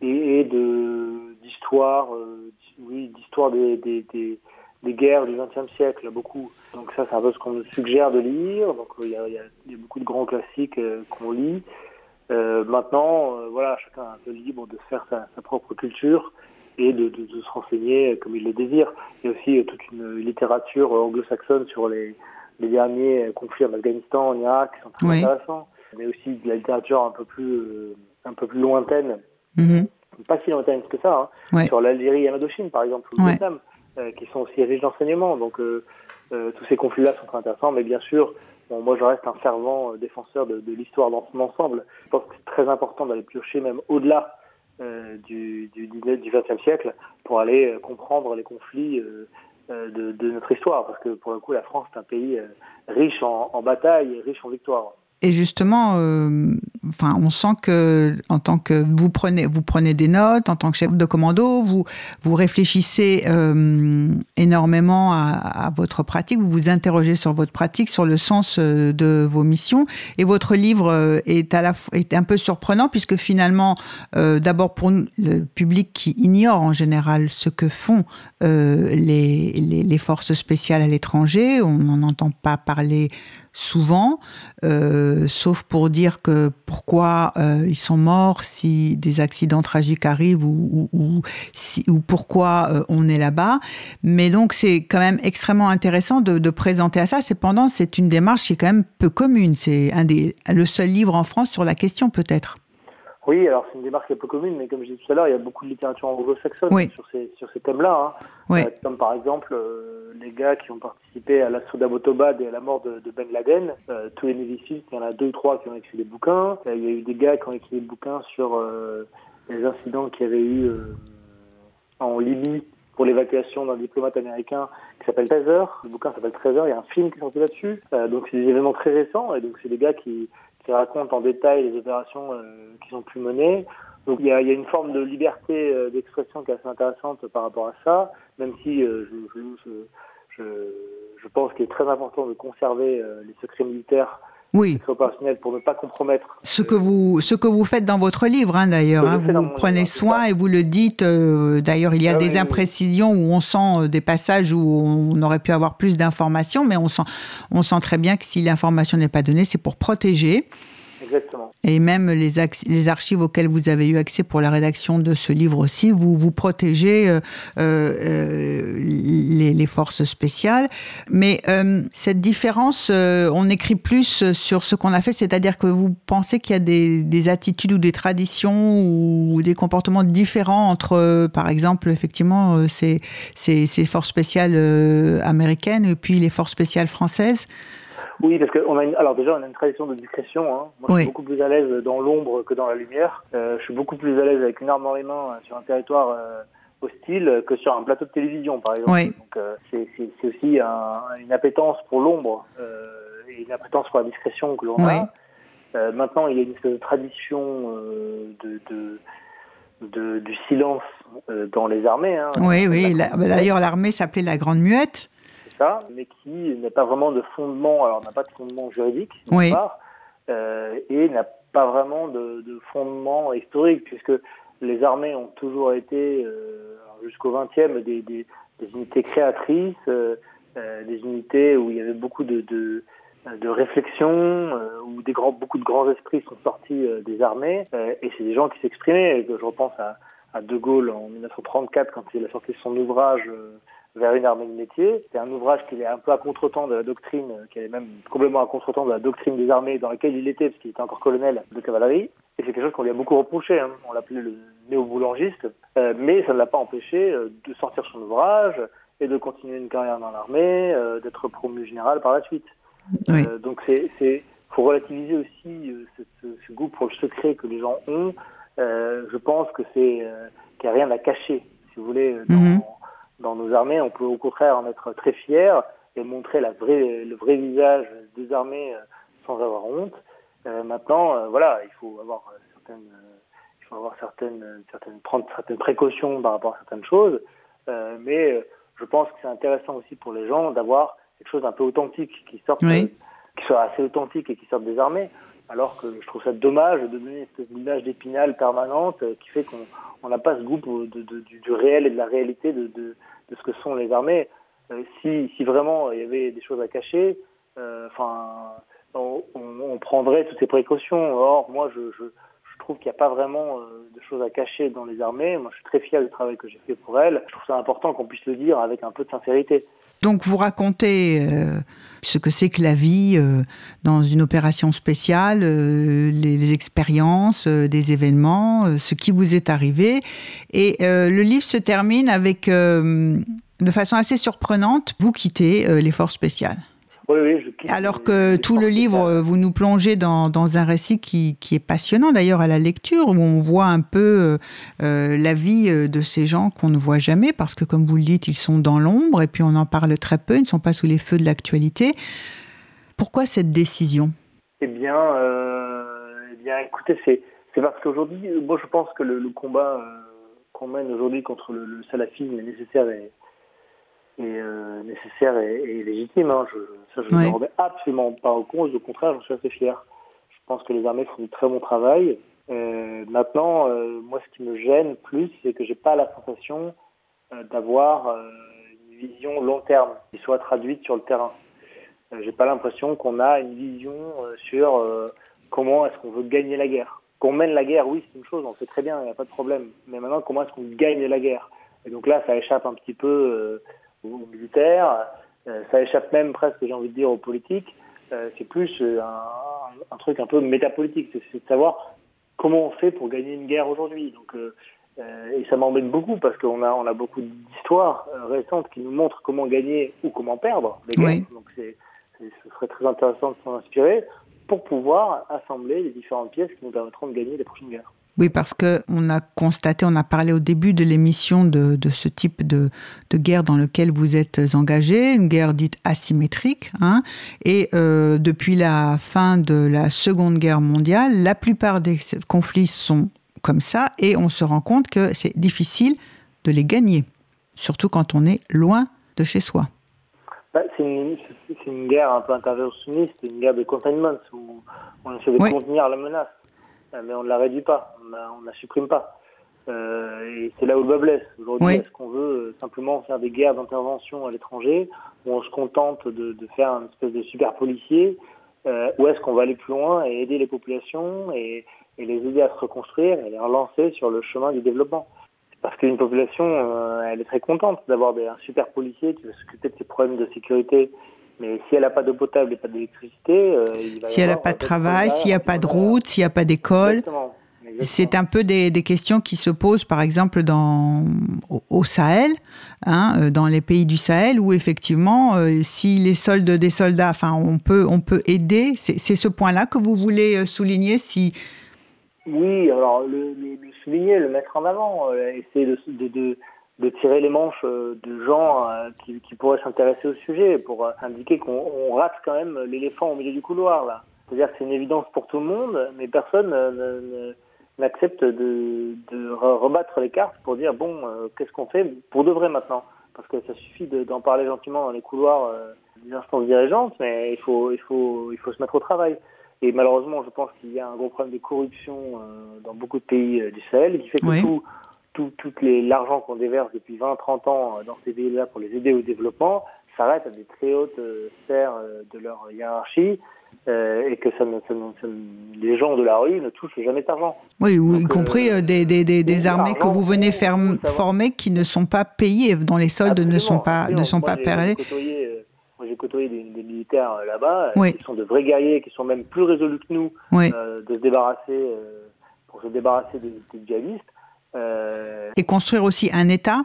et, et de, d'histoire, euh, oui, d'histoire des, des, des, des guerres du vingtième siècle, beaucoup. Donc ça, c'est un peu ce qu'on nous suggère de lire. Donc il y a, il y a, il y a beaucoup de grands classiques euh, qu'on lit. Euh, maintenant, euh, voilà, chacun est un peu libre de faire sa, sa propre culture et de, de, de se renseigner comme il le désire. Il y a aussi euh, toute une littérature anglo-saxonne sur les... les derniers conflits en Afghanistan, en Irak, qui sont très oui. intéressants, mais aussi de la littérature un peu plus, euh, un peu plus lointaine, mm-hmm. pas si lointaine que ça, hein, oui. sur l'Algérie et l'Indochine, par exemple, ou le Vietnam, euh, qui sont aussi riches d'enseignements. Donc, euh, euh, tous ces conflits-là sont très intéressants, mais bien sûr, bon, moi, je reste un fervent défenseur de, de l'histoire dans son ensemble. Je pense que c'est très important d'aller piocher même au-delà euh, du, du, du vingtième siècle pour aller euh, comprendre les conflits euh, De, de notre histoire, parce que pour le coup la France est un pays riche en, en batailles et riche en victoires. Et justement, euh, enfin, on sent que en tant que vous prenez, vous prenez des notes en tant que chef de commando, vous vous réfléchissez euh, énormément à, à votre pratique, vous vous interrogez sur votre pratique, sur le sens de vos missions. Et votre livre est à la est un peu surprenant puisque finalement, euh, d'abord pour le public qui ignore en général ce que font euh, les, les les forces spéciales à l'étranger, on n'en entend pas parler souvent, euh, sauf pour dire que pourquoi euh, ils sont morts si des accidents tragiques arrivent ou, ou, ou, si, ou pourquoi euh, on est là-bas. Mais donc, c'est quand même extrêmement intéressant de, de présenter à ça. Cependant, c'est une démarche qui est quand même peu commune. C'est un des, le seul livre en France sur la question, peut-être. Oui, alors c'est une démarche qui est peu commune, mais comme je disais tout à l'heure, il y a beaucoup de littérature anglo-saxonne oui. sur ces, sur ces thèmes-là. Hein. Oui. Euh, comme par exemple, euh, les gars qui ont participé à l'assaut d'Abbottabad et à la mort de, de Ben Laden, euh, tous les névicistes, il y en a deux ou trois qui ont écrit des bouquins. Euh, il y a eu des gars qui ont écrit des bouquins sur euh, les incidents qu'il y avait eu euh, en Libye pour l'évacuation d'un diplomate américain qui s'appelle Trevor. Le bouquin s'appelle Trevor, il y a un film qui est sorti là-dessus. Euh, donc c'est des événements très récents, et donc c'est des gars qui... qui raconte en détail les opérations euh, qu'ils ont pu mener. Donc il y a, y a une forme de liberté euh, d'expression qui est assez intéressante par rapport à ça, même si euh, je, je, je, je pense qu'il est très important de conserver euh, les secrets militaires oui. les secrets opérationnels pour ne pas compromettre. Ce, euh, que, vous, ce que vous faites dans votre livre, hein, d'ailleurs, hein, vous prenez livre, soin et vous le dites. Euh, d'ailleurs, il y a ah, des oui, imprécisions oui. où on sent euh, des passages où on aurait pu avoir plus d'informations, mais on sent, on sent très bien que si l'information n'est pas donnée, c'est pour protéger. Exactement. Et même les, ac- les archives auxquelles vous avez eu accès pour la rédaction de ce livre aussi, vous vous protégez euh, euh, les, les forces spéciales. Mais euh, cette différence, euh, on écrit plus sur ce qu'on a fait, c'est-à-dire que vous pensez qu'il y a des, des attitudes ou des traditions ou des comportements différents entre, euh, par exemple, effectivement, euh, ces, ces, ces forces spéciales euh, américaines et puis les forces spéciales françaises? Oui, parce que on a une... alors déjà on a une tradition de discrétion. Hein. Moi, oui. Je suis beaucoup plus à l'aise dans l'ombre que dans la lumière. Euh, je suis beaucoup plus à l'aise avec une arme dans les mains sur un territoire euh, hostile que sur un plateau de télévision, par exemple. Oui. Donc euh, c'est, c'est, c'est aussi un, une appétence pour l'ombre euh, et une appétence pour la discrétion que l'on oui. a. Euh, maintenant, il y a une espèce de tradition euh, de, de De, du silence euh, dans les armées. Hein. Oui, oui. La, bah, d'ailleurs, l'armée s'appelait la Grande Muette. C'est ça, mais qui n'a pas vraiment de fondement. Alors, n'a pas de fondement juridique, d'une oui. part, euh, et n'a pas vraiment de, de fondement historique, puisque les armées ont toujours été, euh, jusqu'au vingtième, des, des, des unités créatrices, euh, euh, des unités où il y avait beaucoup de, de de réflexion, euh, où des grands, beaucoup de grands esprits sont sortis euh, des armées, euh, et c'est des gens qui s'exprimaient. Je repense à, à De Gaulle en dix-neuf cent trente-quatre, quand il a sorti son ouvrage euh, « Vers une armée de métier ». C'est un ouvrage qui est un peu à contre-temps de la doctrine, euh, qui est même complètement à contre-temps de la doctrine des armées dans laquelle il était, parce qu'il était encore colonel de cavalerie. Et c'est quelque chose qu'on lui a beaucoup reproché, hein. On l'appelait le néo-boulangiste, euh, mais ça ne l'a pas empêché euh, de sortir son ouvrage et de continuer une carrière dans l'armée, euh, d'être promu général par la suite. Oui. Euh, donc c'est, c'est, faut relativiser aussi euh, ce, ce, ce goût pour le secret que les gens ont. Euh, je pense que c'est euh, qu'il n'y a rien à cacher. Si vous voulez, dans, mm-hmm. dans nos armées, on peut au contraire en être très fier et montrer la vraie, le vrai visage des armées euh, sans avoir honte. Euh, maintenant, euh, voilà, il faut avoir certaines, euh, il faut avoir certaines, certaines prendre certaines précautions par rapport à certaines choses. Euh, mais euh, je pense que c'est intéressant aussi pour les gens d'avoir quelque chose d'un peu authentique, qui sorte, oui. qui soit assez authentique et qui sorte des armées, alors que je trouve ça dommage de donner cette image d'épinal permanente qui fait qu'on on n'a pas ce goût de, de, du, du réel et de la réalité de, de, de ce que sont les armées. Euh, si, si vraiment il y avait des choses à cacher, euh, enfin, on, on, on prendrait toutes ces précautions. Or, moi, je, je, je trouve qu'il n'y a pas vraiment euh, de choses à cacher dans les armées. Moi, je suis très fier du travail que j'ai fait pour elles. Je trouve ça important qu'on puisse le dire avec un peu de sincérité. Donc vous racontez euh, ce que c'est que la vie euh, dans une opération spéciale, euh, les, les expériences, euh, des événements, euh, ce qui vous est arrivé. Et euh, le livre se termine avec, euh, de façon assez surprenante, vous quittez euh, les forces spéciales. Oui, oui, je quitte. Alors que les, tout les le livre, spéciales. vous nous plongez dans, dans un récit qui, qui est passionnant d'ailleurs à la lecture, où on voit un peu euh, la vie de ces gens qu'on ne voit jamais, parce que comme vous le dites, ils sont dans l'ombre, et puis on en parle très peu, ils ne sont pas sous les feux de l'actualité. Pourquoi cette décision ? Eh bien, euh, eh bien écoutez, c'est, c'est parce qu'aujourd'hui, moi je pense que le, le combat euh, qu'on mène aujourd'hui contre le, le salafisme est nécessaire et est euh, nécessaire et, et légitime. Hein. Je, ça, je ne me remets absolument pas en cause. Au contraire, j'en suis assez fier. Je pense que les armées font du très bon travail. Euh, maintenant, euh, moi, ce qui me gêne plus, c'est que j'ai pas la sensation euh, d'avoir euh, une vision long terme qui soit traduite sur le terrain. Euh, j'ai pas l'impression qu'on a une vision euh, sur euh, comment est-ce qu'on veut gagner la guerre. Qu'on mène la guerre, oui, c'est une chose, on sait très bien, il n'y a pas de problème. Mais maintenant, comment est-ce qu'on gagne la guerre ? Et donc là, ça échappe un petit peu... Euh, aux militaires, euh, ça échappe même presque, j'ai envie de dire, aux politiques. Euh, c'est plus euh, un, un truc un peu métapolitique, c'est, c'est de savoir comment on fait pour gagner une guerre aujourd'hui. Donc, euh, euh, et ça m'embête beaucoup parce qu'on a, on a beaucoup d'histoires euh, récentes qui nous montrent comment gagner ou comment perdre les guerres. Oui. Donc c'est, c'est, ce serait très intéressant de s'en inspirer pour pouvoir assembler les différentes pièces qui nous permettront de gagner les prochaines guerres. Oui, parce qu'on a constaté, on a parlé au début de l'émission de, de ce type de, de guerre dans lequel vous êtes engagé, une guerre dite asymétrique. Hein, et euh, depuis la fin de la Seconde Guerre mondiale, la plupart des conflits sont comme ça et on se rend compte que c'est difficile de les gagner, surtout quand on est loin de chez soi. Bah, c'est, une, c'est une guerre un peu interventionniste, une guerre de containment, où on essaie de oui. contenir la menace. Mais on ne la réduit pas, on ne la supprime pas. Euh, et c'est là où le bas blesse. Aujourd'hui, oui. est-ce qu'on veut simplement faire des guerres d'intervention à l'étranger, où on se contente de, de faire une espèce de super policier, euh, ou est-ce qu'on va aller plus loin et aider les populations et, et les aider à se reconstruire et les relancer sur le chemin du développement ? Parce qu'une population, euh, elle est très contente d'avoir des, un super policier qui va s'occuper de ses problèmes de sécurité. Mais si elle n'a pas d'eau potable et pas d'électricité... Euh, il va si elle n'a pas de travail, s'il n'y a pas de route, s'il n'y a pas d'école... Exactement. C'est un peu des, des questions qui se posent, par exemple, dans, au, au Sahel, hein, dans les pays du Sahel, où effectivement, euh, si les soldes des soldats, enfin, on peut, on peut aider. C'est, c'est ce point-là que vous voulez souligner si... Oui, alors, le, le souligner, le mettre en avant, euh, essayer de, de, de, de tirer les manches de gens euh, qui, qui pourraient s'intéresser au sujet, pour euh, indiquer qu'on on rate quand même l'éléphant au milieu du couloir, là. C'est-à-dire que c'est une évidence pour tout le monde, mais personne ne, ne, n'accepte de, de rebattre les cartes pour dire, bon, euh, qu'est-ce qu'on fait pour de vrai maintenant ? Parce que ça suffit de, d'en parler gentiment dans les couloirs euh, des instances dirigeantes, mais il faut, il faut, il faut se mettre au travail. Et malheureusement, je pense qu'il y a un gros problème de corruption euh, dans beaucoup de pays euh, du Sahel, qui fait que oui. tout, tout, tout les, l'argent qu'on déverse depuis vingt, trente ans euh, dans ces pays-là pour les aider au développement s'arrête à des très hautes euh, sphères euh, de leur hiérarchie, Euh, et que ça ne, ça ne, ça ne, les gens de la rue ne touchent jamais d'argent. Oui, ou donc, y compris euh, des, des, des, des armées que vous venez faire, former qui ne sont pas payées, dont les soldes ne sont pas, ne sont pas payés. Euh, moi, j'ai côtoyé des, des militaires euh, là-bas, oui. qui sont de vrais guerriers, qui sont même plus résolus que nous oui. euh, de se débarrasser, euh, pour se débarrasser des, des djihadistes. Euh... Et construire aussi un État.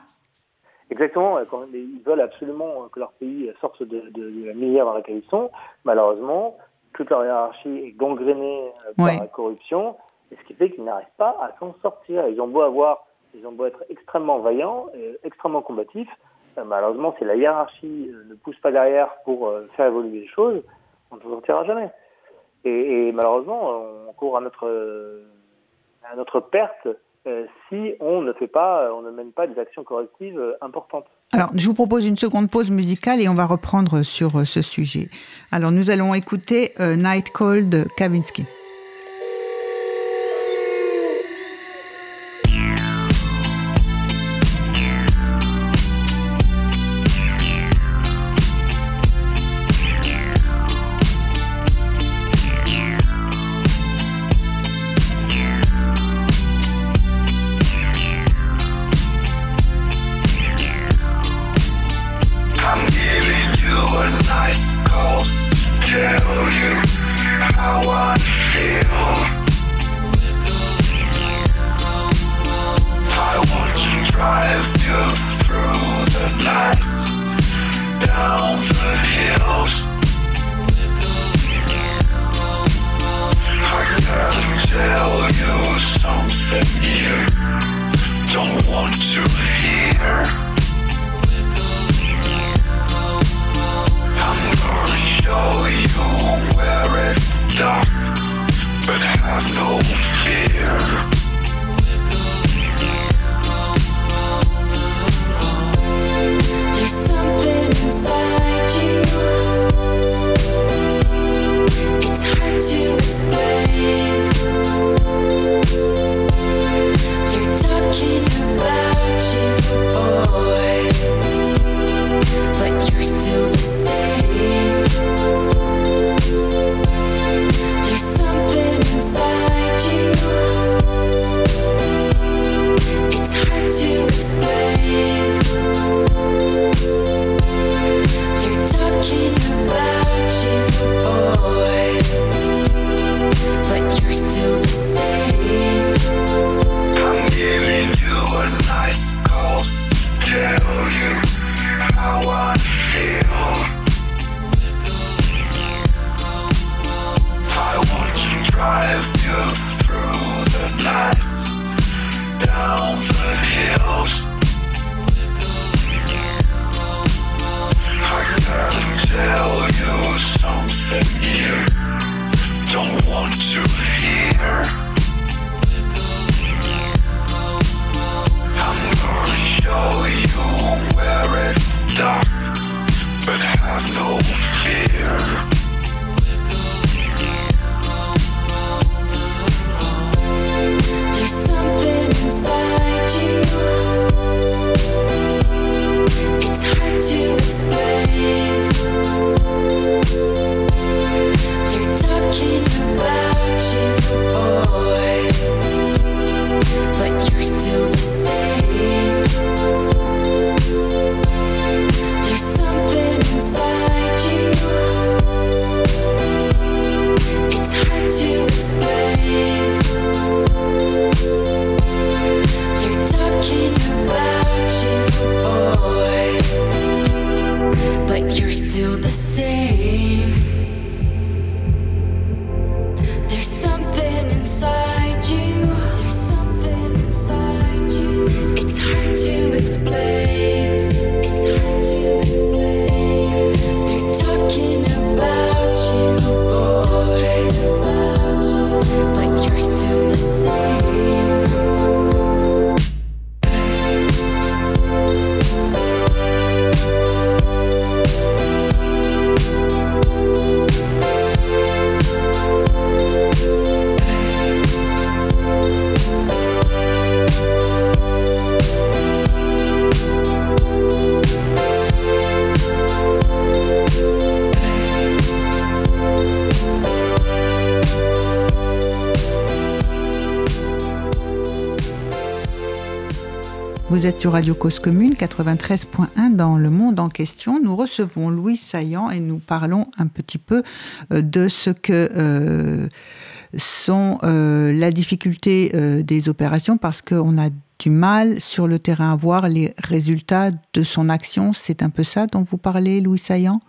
Exactement, quand ils veulent absolument que leur pays sorte de, de, de la misère dans laquelle ils sont, malheureusement... toute leur hiérarchie est gangrénée par oui. la corruption, et ce qui fait qu'ils n'arrivent pas à s'en sortir. Ils ont beau avoir, ils ont beau être extrêmement vaillants, et extrêmement combatifs, euh, malheureusement, si la hiérarchie euh, ne pousse pas derrière pour euh, faire évoluer les choses, on ne s'en sortira jamais. Et, et malheureusement, on court à notre euh, à notre perte euh, si on ne fait pas, on ne mène pas des actions correctives euh, importantes. Alors, je vous propose une seconde pause musicale et on va reprendre sur euh, ce sujet. Alors, nous allons écouter euh, Night Call de Kavinsky. Vous êtes sur Radio Cause Commune quatre-vingt-treize point un dans Le Monde en Question. Nous recevons Louis Saillans et nous parlons un petit peu de ce que euh, sont euh, la difficulté euh, des opérations, parce qu'on a du mal sur le terrain à voir les résultats de son action. C'est un peu ça dont vous parlez, Louis Saillans ?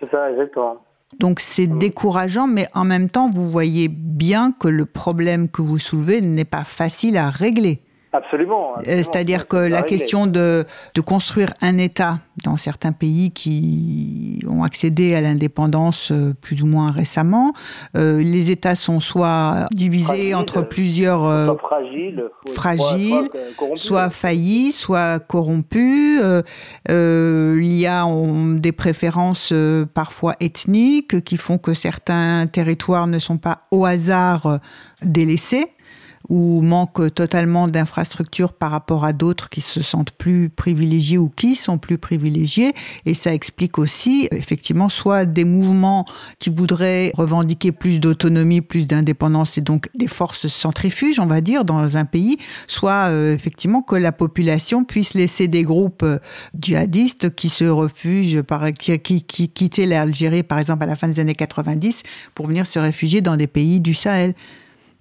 C'est ça, exactement. Donc c'est décourageant, mais en même temps, vous voyez bien que le problème que vous soulevez n'est pas facile à régler. Absolument. absolument. C'est-à-dire que la question de, de construire un État dans certains pays qui ont accédé à l'indépendance plus ou moins récemment, euh, les États sont soit divisés fragile, entre plusieurs euh, soit fragiles, fragiles soit, soit faillis, soit corrompus. Euh, euh, il y a on, des préférences euh, parfois ethniques qui font que certains territoires ne sont pas au hasard délaissés, ou manque totalement d'infrastructures par rapport à d'autres qui se sentent plus privilégiés ou qui sont plus privilégiés. Et ça explique aussi, effectivement, soit des mouvements qui voudraient revendiquer plus d'autonomie, plus d'indépendance, et donc des forces centrifuges, on va dire, dans un pays, soit euh, effectivement que la population puisse laisser des groupes djihadistes qui se refugient, par, qui, qui, qui quittaient l'Algérie, par exemple, à la fin des années quatre-vingt-dix, pour venir se réfugier dans des pays du Sahel.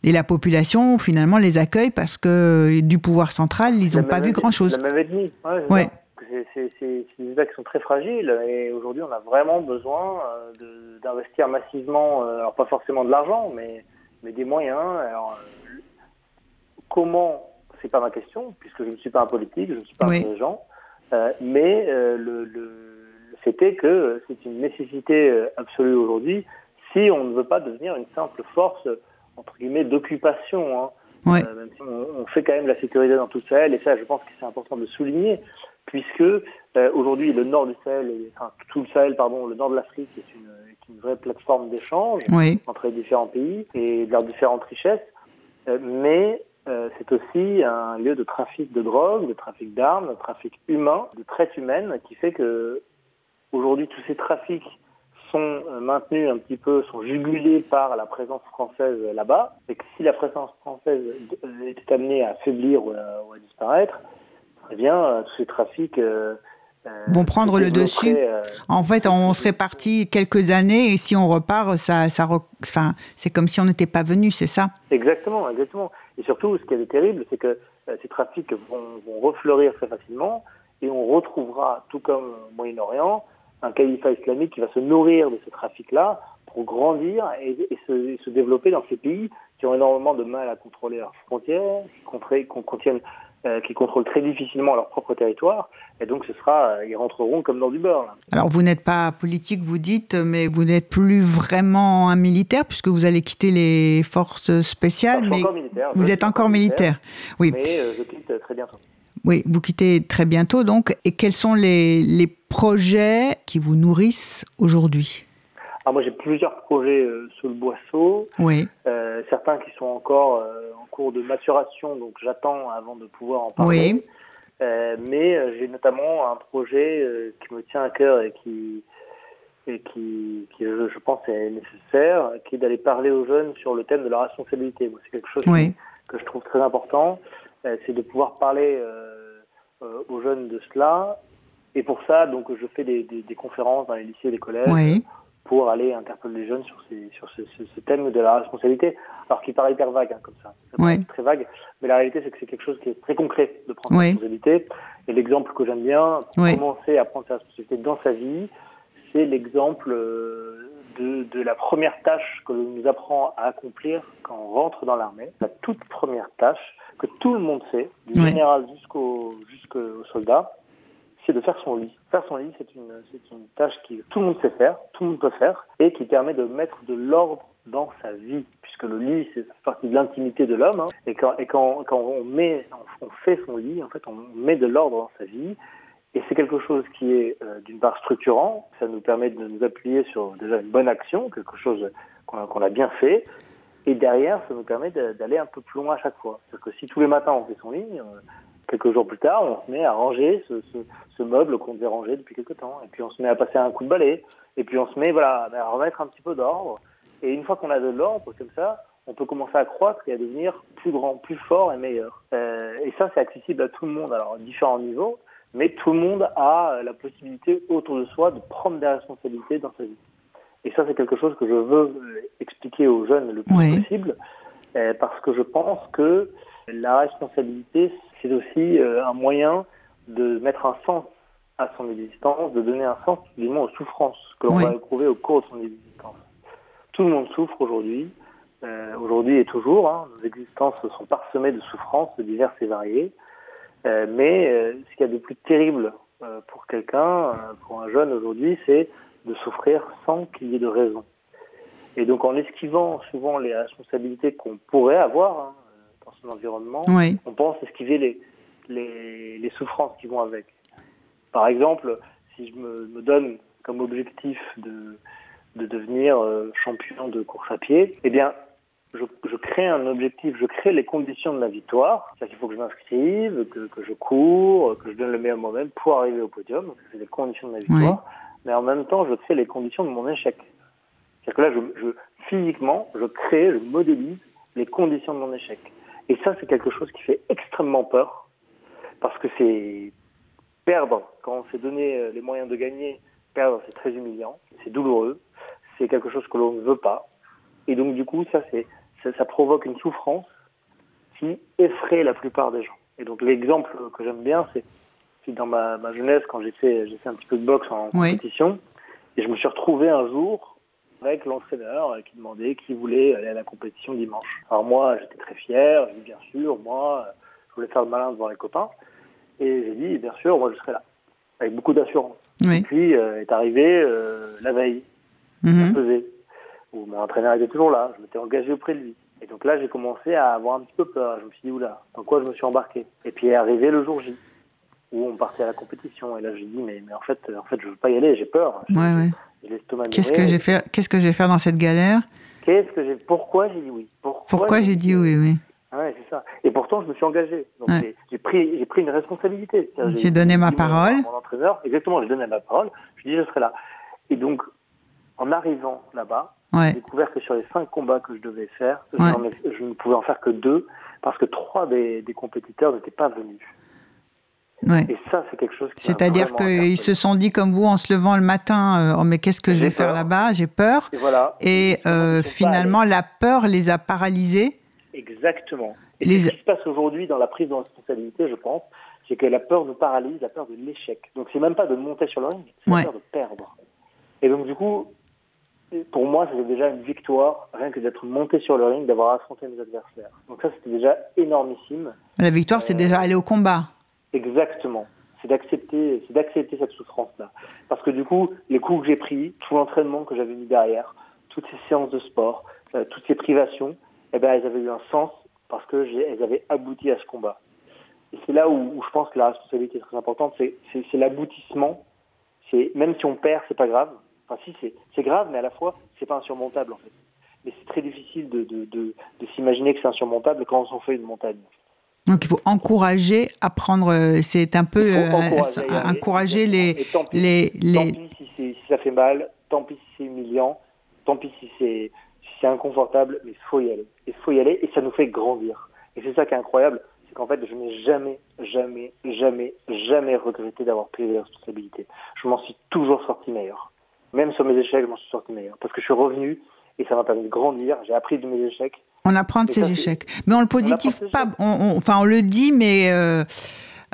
Et la population, finalement, les accueille parce que du pouvoir central, ils n'ont pas vu grand-chose. La même ethnie. Ouais, c'est, ouais. c'est, c'est, c'est, c'est des États qui sont très fragiles. Et aujourd'hui, on a vraiment besoin de, d'investir massivement, alors pas forcément de l'argent, mais, mais des moyens. Alors, comment, c'est pas ma question, puisque je ne suis pas un politique, je ne suis pas oui. un dirigeant. Euh, mais euh, le, le, le fait est que c'est une nécessité absolue aujourd'hui si on ne veut pas devenir une simple force entre guillemets, d'occupation, hein. Ouais. Euh, même si on, on fait quand même la sécurité dans tout le Sahel, et ça, je pense que c'est important de souligner, puisque euh, aujourd'hui, le nord du Sahel, enfin, tout le Sahel, pardon, le nord de l'Afrique est une, est une vraie plateforme d'échange ouais. entre les différents pays et leurs différentes richesses, euh, mais euh, c'est aussi un lieu de trafic de drogue, de trafic d'armes, de trafic humain, de traite humaine, qui fait que aujourd'hui, tous ces trafics sont maintenus un petit peu, sont jugulés par la présence française là-bas, et que si la présence française était amenée à faiblir ou à, ou à disparaître, eh bien, tous ces trafics euh, vont prendre le dessus. Euh, en fait, on serait parti quelques années, et si on repart, ça, ça, enfin, c'est comme si on n'était pas venu, c'est ça ? Exactement, exactement. Et surtout, ce qui est terrible, c'est que euh, ces trafics vont, vont refleurir très facilement, et on retrouvera, tout comme au Moyen-Orient, un califat islamique qui va se nourrir de ce trafic-là pour grandir et, et, se, et se développer dans ces pays qui ont énormément de mal à contrôler leurs frontières, qui, contiennent, euh, qui contrôlent très difficilement leur propre territoire. Et donc, ce sera, ils rentreront comme dans du beurre. Là. Alors, vous n'êtes pas politique, vous dites, mais vous n'êtes plus vraiment un militaire, puisque vous allez quitter les forces spéciales. Alors, je suis mais encore militaire. Vous je êtes encore militaire, militaire. Oui. Mais euh, je quitte très bientôt. Oui, vous quittez très bientôt, donc. Et quels sont les, les projets qui vous nourrissent aujourd'hui ? Alors moi, j'ai plusieurs projets euh, sur le boisseau. Oui. Euh, certains qui sont encore euh, en cours de maturation, donc j'attends avant de pouvoir en parler. Oui. Euh, mais euh, j'ai notamment un projet euh, qui me tient à cœur et qui, et qui, qui je, je pense, est nécessaire, qui est d'aller parler aux jeunes sur le thème de la responsabilité. Moi, c'est quelque chose oui. que, que je trouve très important. Euh, c'est de pouvoir parler Euh, aux jeunes de cela, et pour ça donc je fais des, des, des conférences dans les lycées et les collèges oui. pour aller interpeller les jeunes sur, ces, sur ce, ce, ce thème de la responsabilité, alors qui paraît hyper vague hein, comme ça, ça oui. très vague, mais la réalité c'est que c'est quelque chose qui est très concret de prendre oui. sa responsabilité, et l'exemple que j'aime bien pour oui. commencer à prendre sa responsabilité dans sa vie, c'est l'exemple de, de la première tâche que l'on nous apprend à accomplir quand on rentre dans l'armée, la toute première tâche que tout le monde sait, du oui. général jusqu'au, jusqu'au soldat, c'est de faire son lit. Faire son lit, c'est une, c'est une tâche que tout le monde sait faire, tout le monde peut faire, et qui permet de mettre de l'ordre dans sa vie, puisque le lit, c'est partie de l'intimité de l'homme, hein. et, quand, et quand, quand on met, on fait son lit, en fait, on met de l'ordre dans sa vie, et c'est quelque chose qui est euh, d'une part structurant, ça nous permet de nous appuyer sur déjà une bonne action, quelque chose qu'on a, qu'on a bien fait. Et derrière, ça nous permet de, d'aller un peu plus loin à chaque fois. C'est-à-dire que si tous les matins on fait son lit, euh, quelques jours plus tard, on se met à ranger ce, ce, ce meuble qu'on devait ranger depuis quelque temps. Et puis on se met à passer un coup de balai. Et puis on se met voilà, à remettre un petit peu d'ordre. Et une fois qu'on a de l'ordre, comme ça, on peut commencer à croître et à devenir plus grand, plus fort et meilleur. Euh, et ça, c'est accessible à tout le monde, alors à différents niveaux, mais tout le monde a la possibilité autour de soi de prendre des responsabilités dans sa vie. Et ça, c'est quelque chose que je veux expliquer aux jeunes le plus oui. possible, euh, parce que je pense que la responsabilité, c'est aussi euh, un moyen de mettre un sens à son existence, de donner un sens du moins aux souffrances que l'on oui. va éprouver au cours de son existence. Tout le monde souffre aujourd'hui, euh, aujourd'hui et toujours. Hein, nos existences sont parsemées de souffrances diverses et variées. Euh, mais euh, ce qu'il y a de plus terrible euh, pour quelqu'un, euh, pour un jeune aujourd'hui, c'est de souffrir sans qu'il y ait de raison. Et donc en esquivant souvent les responsabilités qu'on pourrait avoir hein, dans son environnement, oui. on pense esquiver les, les, les souffrances qui vont avec. Par exemple, si je me, me donne comme objectif de, de devenir euh, champion de course à pied, eh bien, je, je crée un objectif, je crée les conditions de ma victoire. C'est-à-dire qu'il faut que je m'inscrive, que, que je cours, que je donne le meilleur moi-même pour arriver au podium. Donc, c'est les conditions de ma victoire. Oui. Mais en même temps, je crée les conditions de mon échec. C'est-à-dire que là, je, je, physiquement, je crée, je modélise les conditions de mon échec. Et ça, c'est quelque chose qui fait extrêmement peur, parce que c'est... Perdre, quand on s'est donné les moyens de gagner, perdre, c'est très humiliant, c'est douloureux, c'est quelque chose que l'on ne veut pas. Et donc, du coup, ça, c'est, ça, ça provoque une souffrance qui effraie la plupart des gens. Et donc, l'exemple que j'aime bien, c'est, c'est dans ma, ma jeunesse, quand j'ai fait, j'ai fait un petit peu de boxe en oui. compétition, et je me suis retrouvé un jour avec l'entraîneur qui demandait qui voulait aller à la compétition dimanche. Alors moi, j'étais très fier, j'ai dit bien sûr, moi, je voulais faire le malin devant les copains. Et j'ai dit, bien sûr, moi je serai là, avec beaucoup d'assurance. Oui. Et puis euh, est arrivé euh, la veille, mm-hmm. pesée, où mon entraîneur était toujours là, je m'étais engagé auprès de lui. Et donc là, j'ai commencé à avoir un petit peu peur, je me suis dit, oula, dans quoi je me suis embarqué. Et puis est arrivé le jour J, où on partait à la compétition, et là j'ai dit, mais, mais en, fait, en fait, je veux pas y aller, j'ai peur. J'ai, ouais, ouais. j'ai l'estomac miré. Qu'est-ce que j'ai fait, qu'est-ce que je vais faire dans cette galère Qu'est-ce que j'ai, Pourquoi j'ai dit oui Pourquoi, Pourquoi j'ai dit oui, oui Ouais, c'est ça. Et pourtant, je me suis engagé. Donc, ouais. j'ai, j'ai, pris, j'ai pris une responsabilité. J'ai, j'ai donné ma parole. Mon entraîneur, exactement, j'ai donné ma parole. Je dis, je serai là. Et donc, en arrivant là-bas, ouais. j'ai découvert que sur les cinq combats que je devais faire, ouais. je ne pouvais en faire que deux, parce que trois des, des compétiteurs n'étaient pas venus. Ouais. Et ça, c'est quelque chose qui... C'est-à-dire qu'ils se sont dit, comme vous, en se levant le matin, euh, oh, mais qu'est-ce que j'ai je vais peur. faire là-bas ? J'ai peur. Et, voilà. Et euh, finalement, la peur les a paralysés. Exactement. Et les... ce qui se passe aujourd'hui dans la prise de responsabilité, je pense, c'est que la peur nous paralyse, la peur de l'échec. Donc c'est même pas de monter sur le ring, c'est ouais. la peur de perdre. Et donc du coup, pour moi, c'était déjà une victoire, rien que d'être monté sur le ring, d'avoir affronté mes adversaires. Donc ça, c'était déjà énormissime. La victoire, euh... c'est déjà aller au combat. Exactement. C'est d'accepter, c'est d'accepter cette souffrance-là. Parce que du coup, les coups que j'ai pris, tout l'entraînement que j'avais mis derrière, toutes ces séances de sport, euh, toutes ces privations, eh bien, elles avaient eu un sens parce qu'elles avaient abouti à ce combat. Et c'est là où, où je pense que la responsabilité est très importante, c'est, c'est, c'est l'aboutissement. C'est, même si on perd, c'est pas grave. Enfin, si, c'est, c'est grave, mais à la fois, c'est pas insurmontable, en fait. Mais c'est très difficile de, de, de, de s'imaginer que c'est insurmontable quand on s'en fait une montagne. Donc, il faut encourager à prendre... C'est un peu... Il faut encourager, euh, aller, encourager les... Et tant pis, les, les... Tant pis si, c'est, si ça fait mal, tant pis si c'est humiliant, tant pis si c'est... C'est inconfortable, mais il faut y aller. Il faut y aller et ça nous fait grandir. Et c'est ça qui est incroyable, c'est qu'en fait, je n'ai jamais, jamais, jamais, jamais regretté d'avoir pris les responsabilités. Je m'en suis toujours sorti meilleur. Même sur mes échecs, je m'en suis sorti meilleur. Parce que je suis revenu et ça m'a permis de grandir. J'ai appris de mes échecs. On apprend de et ses ça, échecs. C'est... Mais on le positif, on pas. On, on, enfin, on le dit, mais... Euh...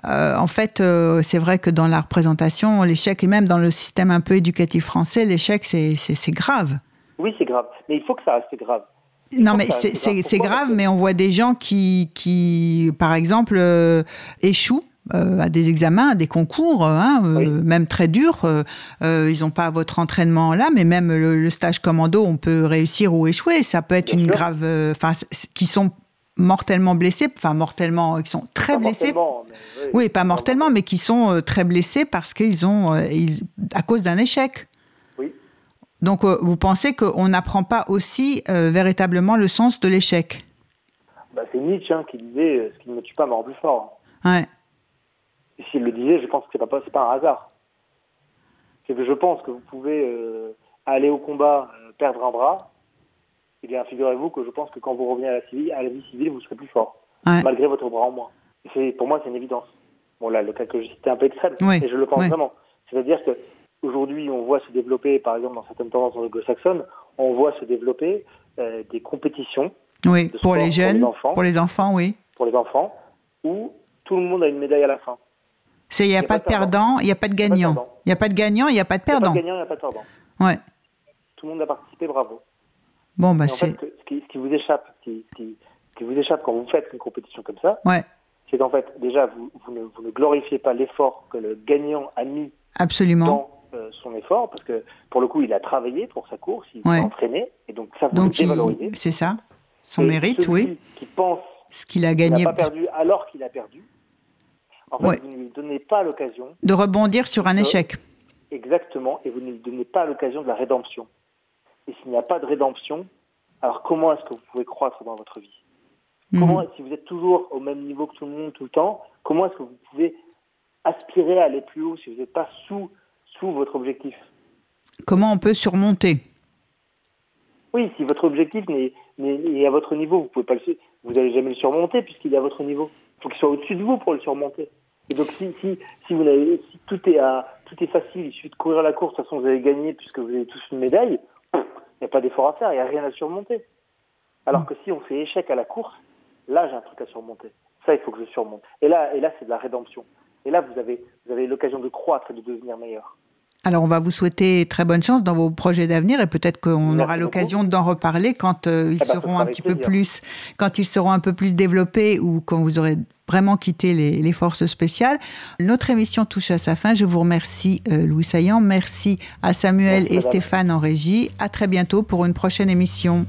Euh, en fait, euh, c'est vrai que dans la représentation, l'échec, et même dans le système un peu éducatif français, l'échec, c'est, c'est, c'est grave. Oui, c'est grave, mais il faut que ça reste grave. Il non, mais c'est, grave. c'est, c'est grave, mais on voit des gens qui, qui par exemple, euh, échouent euh, à des examens, à des concours, hein, euh, oui. même très durs. Euh, euh, ils n'ont pas votre entraînement là, mais même le, le stage commando, on peut réussir ou échouer. Ça peut être Bien une sûr. grave... Enfin, euh, qui sont mortellement blessés, enfin mortellement, qui sont très pas blessés. Oui, oui, pas mortellement, mais qui sont euh, très blessés parce qu'ils ont... Euh, ils, à cause d'un échec. Donc, euh, vous pensez qu'on n'apprend pas aussi euh, véritablement le sens de l'échec ? Bah, c'est Nietzsche hein, qui disait euh, « ce qui ne me tue pas me rend plus fort ». Ouais. Et s'il le disait, je pense que ce n'est pas, c'est pas un hasard. C'est que je pense que vous pouvez euh, aller au combat, euh, perdre un bras, eh bien figurez-vous que je pense que quand vous revenez à la, civile, à la vie civile, vous serez plus fort, ouais. malgré votre bras en moins. C'est, pour moi, c'est une évidence. Bon, là, le cas que je citais un peu extrême, oui. et je le pense oui. vraiment. C'est-à-dire que aujourd'hui, on voit se développer, par exemple, dans certaines tendances anglo-saxonnes, on voit se développer euh, des compétitions oui, de sport, pour les jeunes, pour les enfants, pour les enfants, oui. pour les enfants, où tout le monde a une médaille à la fin. C'est il n'y a, a pas de perdant, il n'y a pas de gagnant. Il n'y a pas de gagnant, il n'y a pas de perdant. Il n'y a pas de gagnant, il n'y a pas de perdant. Ouais. Tout le monde a participé, bravo. Bon, bah en c'est... fait, ce qui, ce qui vous échappe, ce qui, ce qui, ce qui vous échappe quand vous faites une compétition comme ça, ouais. c'est qu'en fait, déjà, vous, vous, ne, vous ne glorifiez pas l'effort que le gagnant a mis Absolument. dans euh, son effort, parce que pour le coup, il a travaillé pour sa course, il s'est ouais. entraîné, et donc ça, vous donc le dévalorisez. Il... C'est ça, son et mérite, oui. Qui pense ce qu'il a gagné, qu'il n'a pas perdu alors qu'il a perdu, en fait, ouais. vous ne lui donnez pas l'occasion... De rebondir sur un de... échec. Exactement, et vous ne lui donnez pas l'occasion de la rédemption. Et s'il n'y a pas de rédemption, alors comment est-ce que vous pouvez croître dans votre vie ? mmh. Comment, si vous êtes toujours au même niveau que tout le monde, tout le temps, comment est-ce que vous pouvez aspirer à aller plus haut si vous n'êtes pas sous, sous votre objectif ? Comment on peut surmonter ? Oui, si votre objectif n'est, n'est, n'est à votre niveau, vous pouvez pas le, vous n'allez jamais le surmonter puisqu'il est à votre niveau. Il faut qu'il soit au-dessus de vous pour le surmonter. Et donc, si, si, si, vous avez, si tout, est à, tout est facile, il suffit de courir la course, de toute façon, vous allez gagner puisque vous avez tous une médaille, il n'y a pas d'effort à faire, il n'y a rien à surmonter. Alors que si on fait échec à la course, là, j'ai un truc à surmonter. Ça, il faut que je surmonte. Et là, et là c'est de la rédemption. Et là, vous avez, vous avez l'occasion de croître et de devenir meilleur. Alors, on va vous souhaiter très bonne chance dans vos projets d'avenir et peut-être qu'on Merci aura l'occasion beaucoup. d'en reparler quand euh, ils eh ben, seront un petit plaisir. peu plus, quand ils seront un peu plus développés ou quand vous aurez vraiment quitté les, les forces spéciales. Notre émission touche à sa fin. Je vous remercie, euh, Louis Saillant. Merci à Samuel Merci et Stéphane bien. en régie. À très bientôt pour une prochaine émission.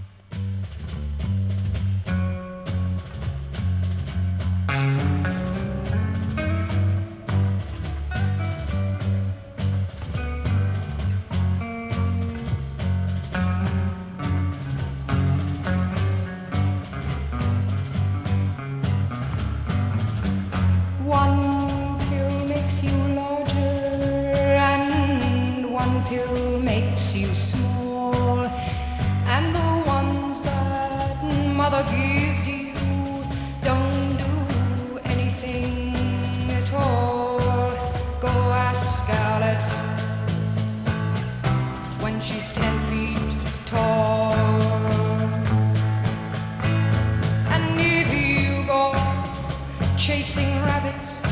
Chasing rabbits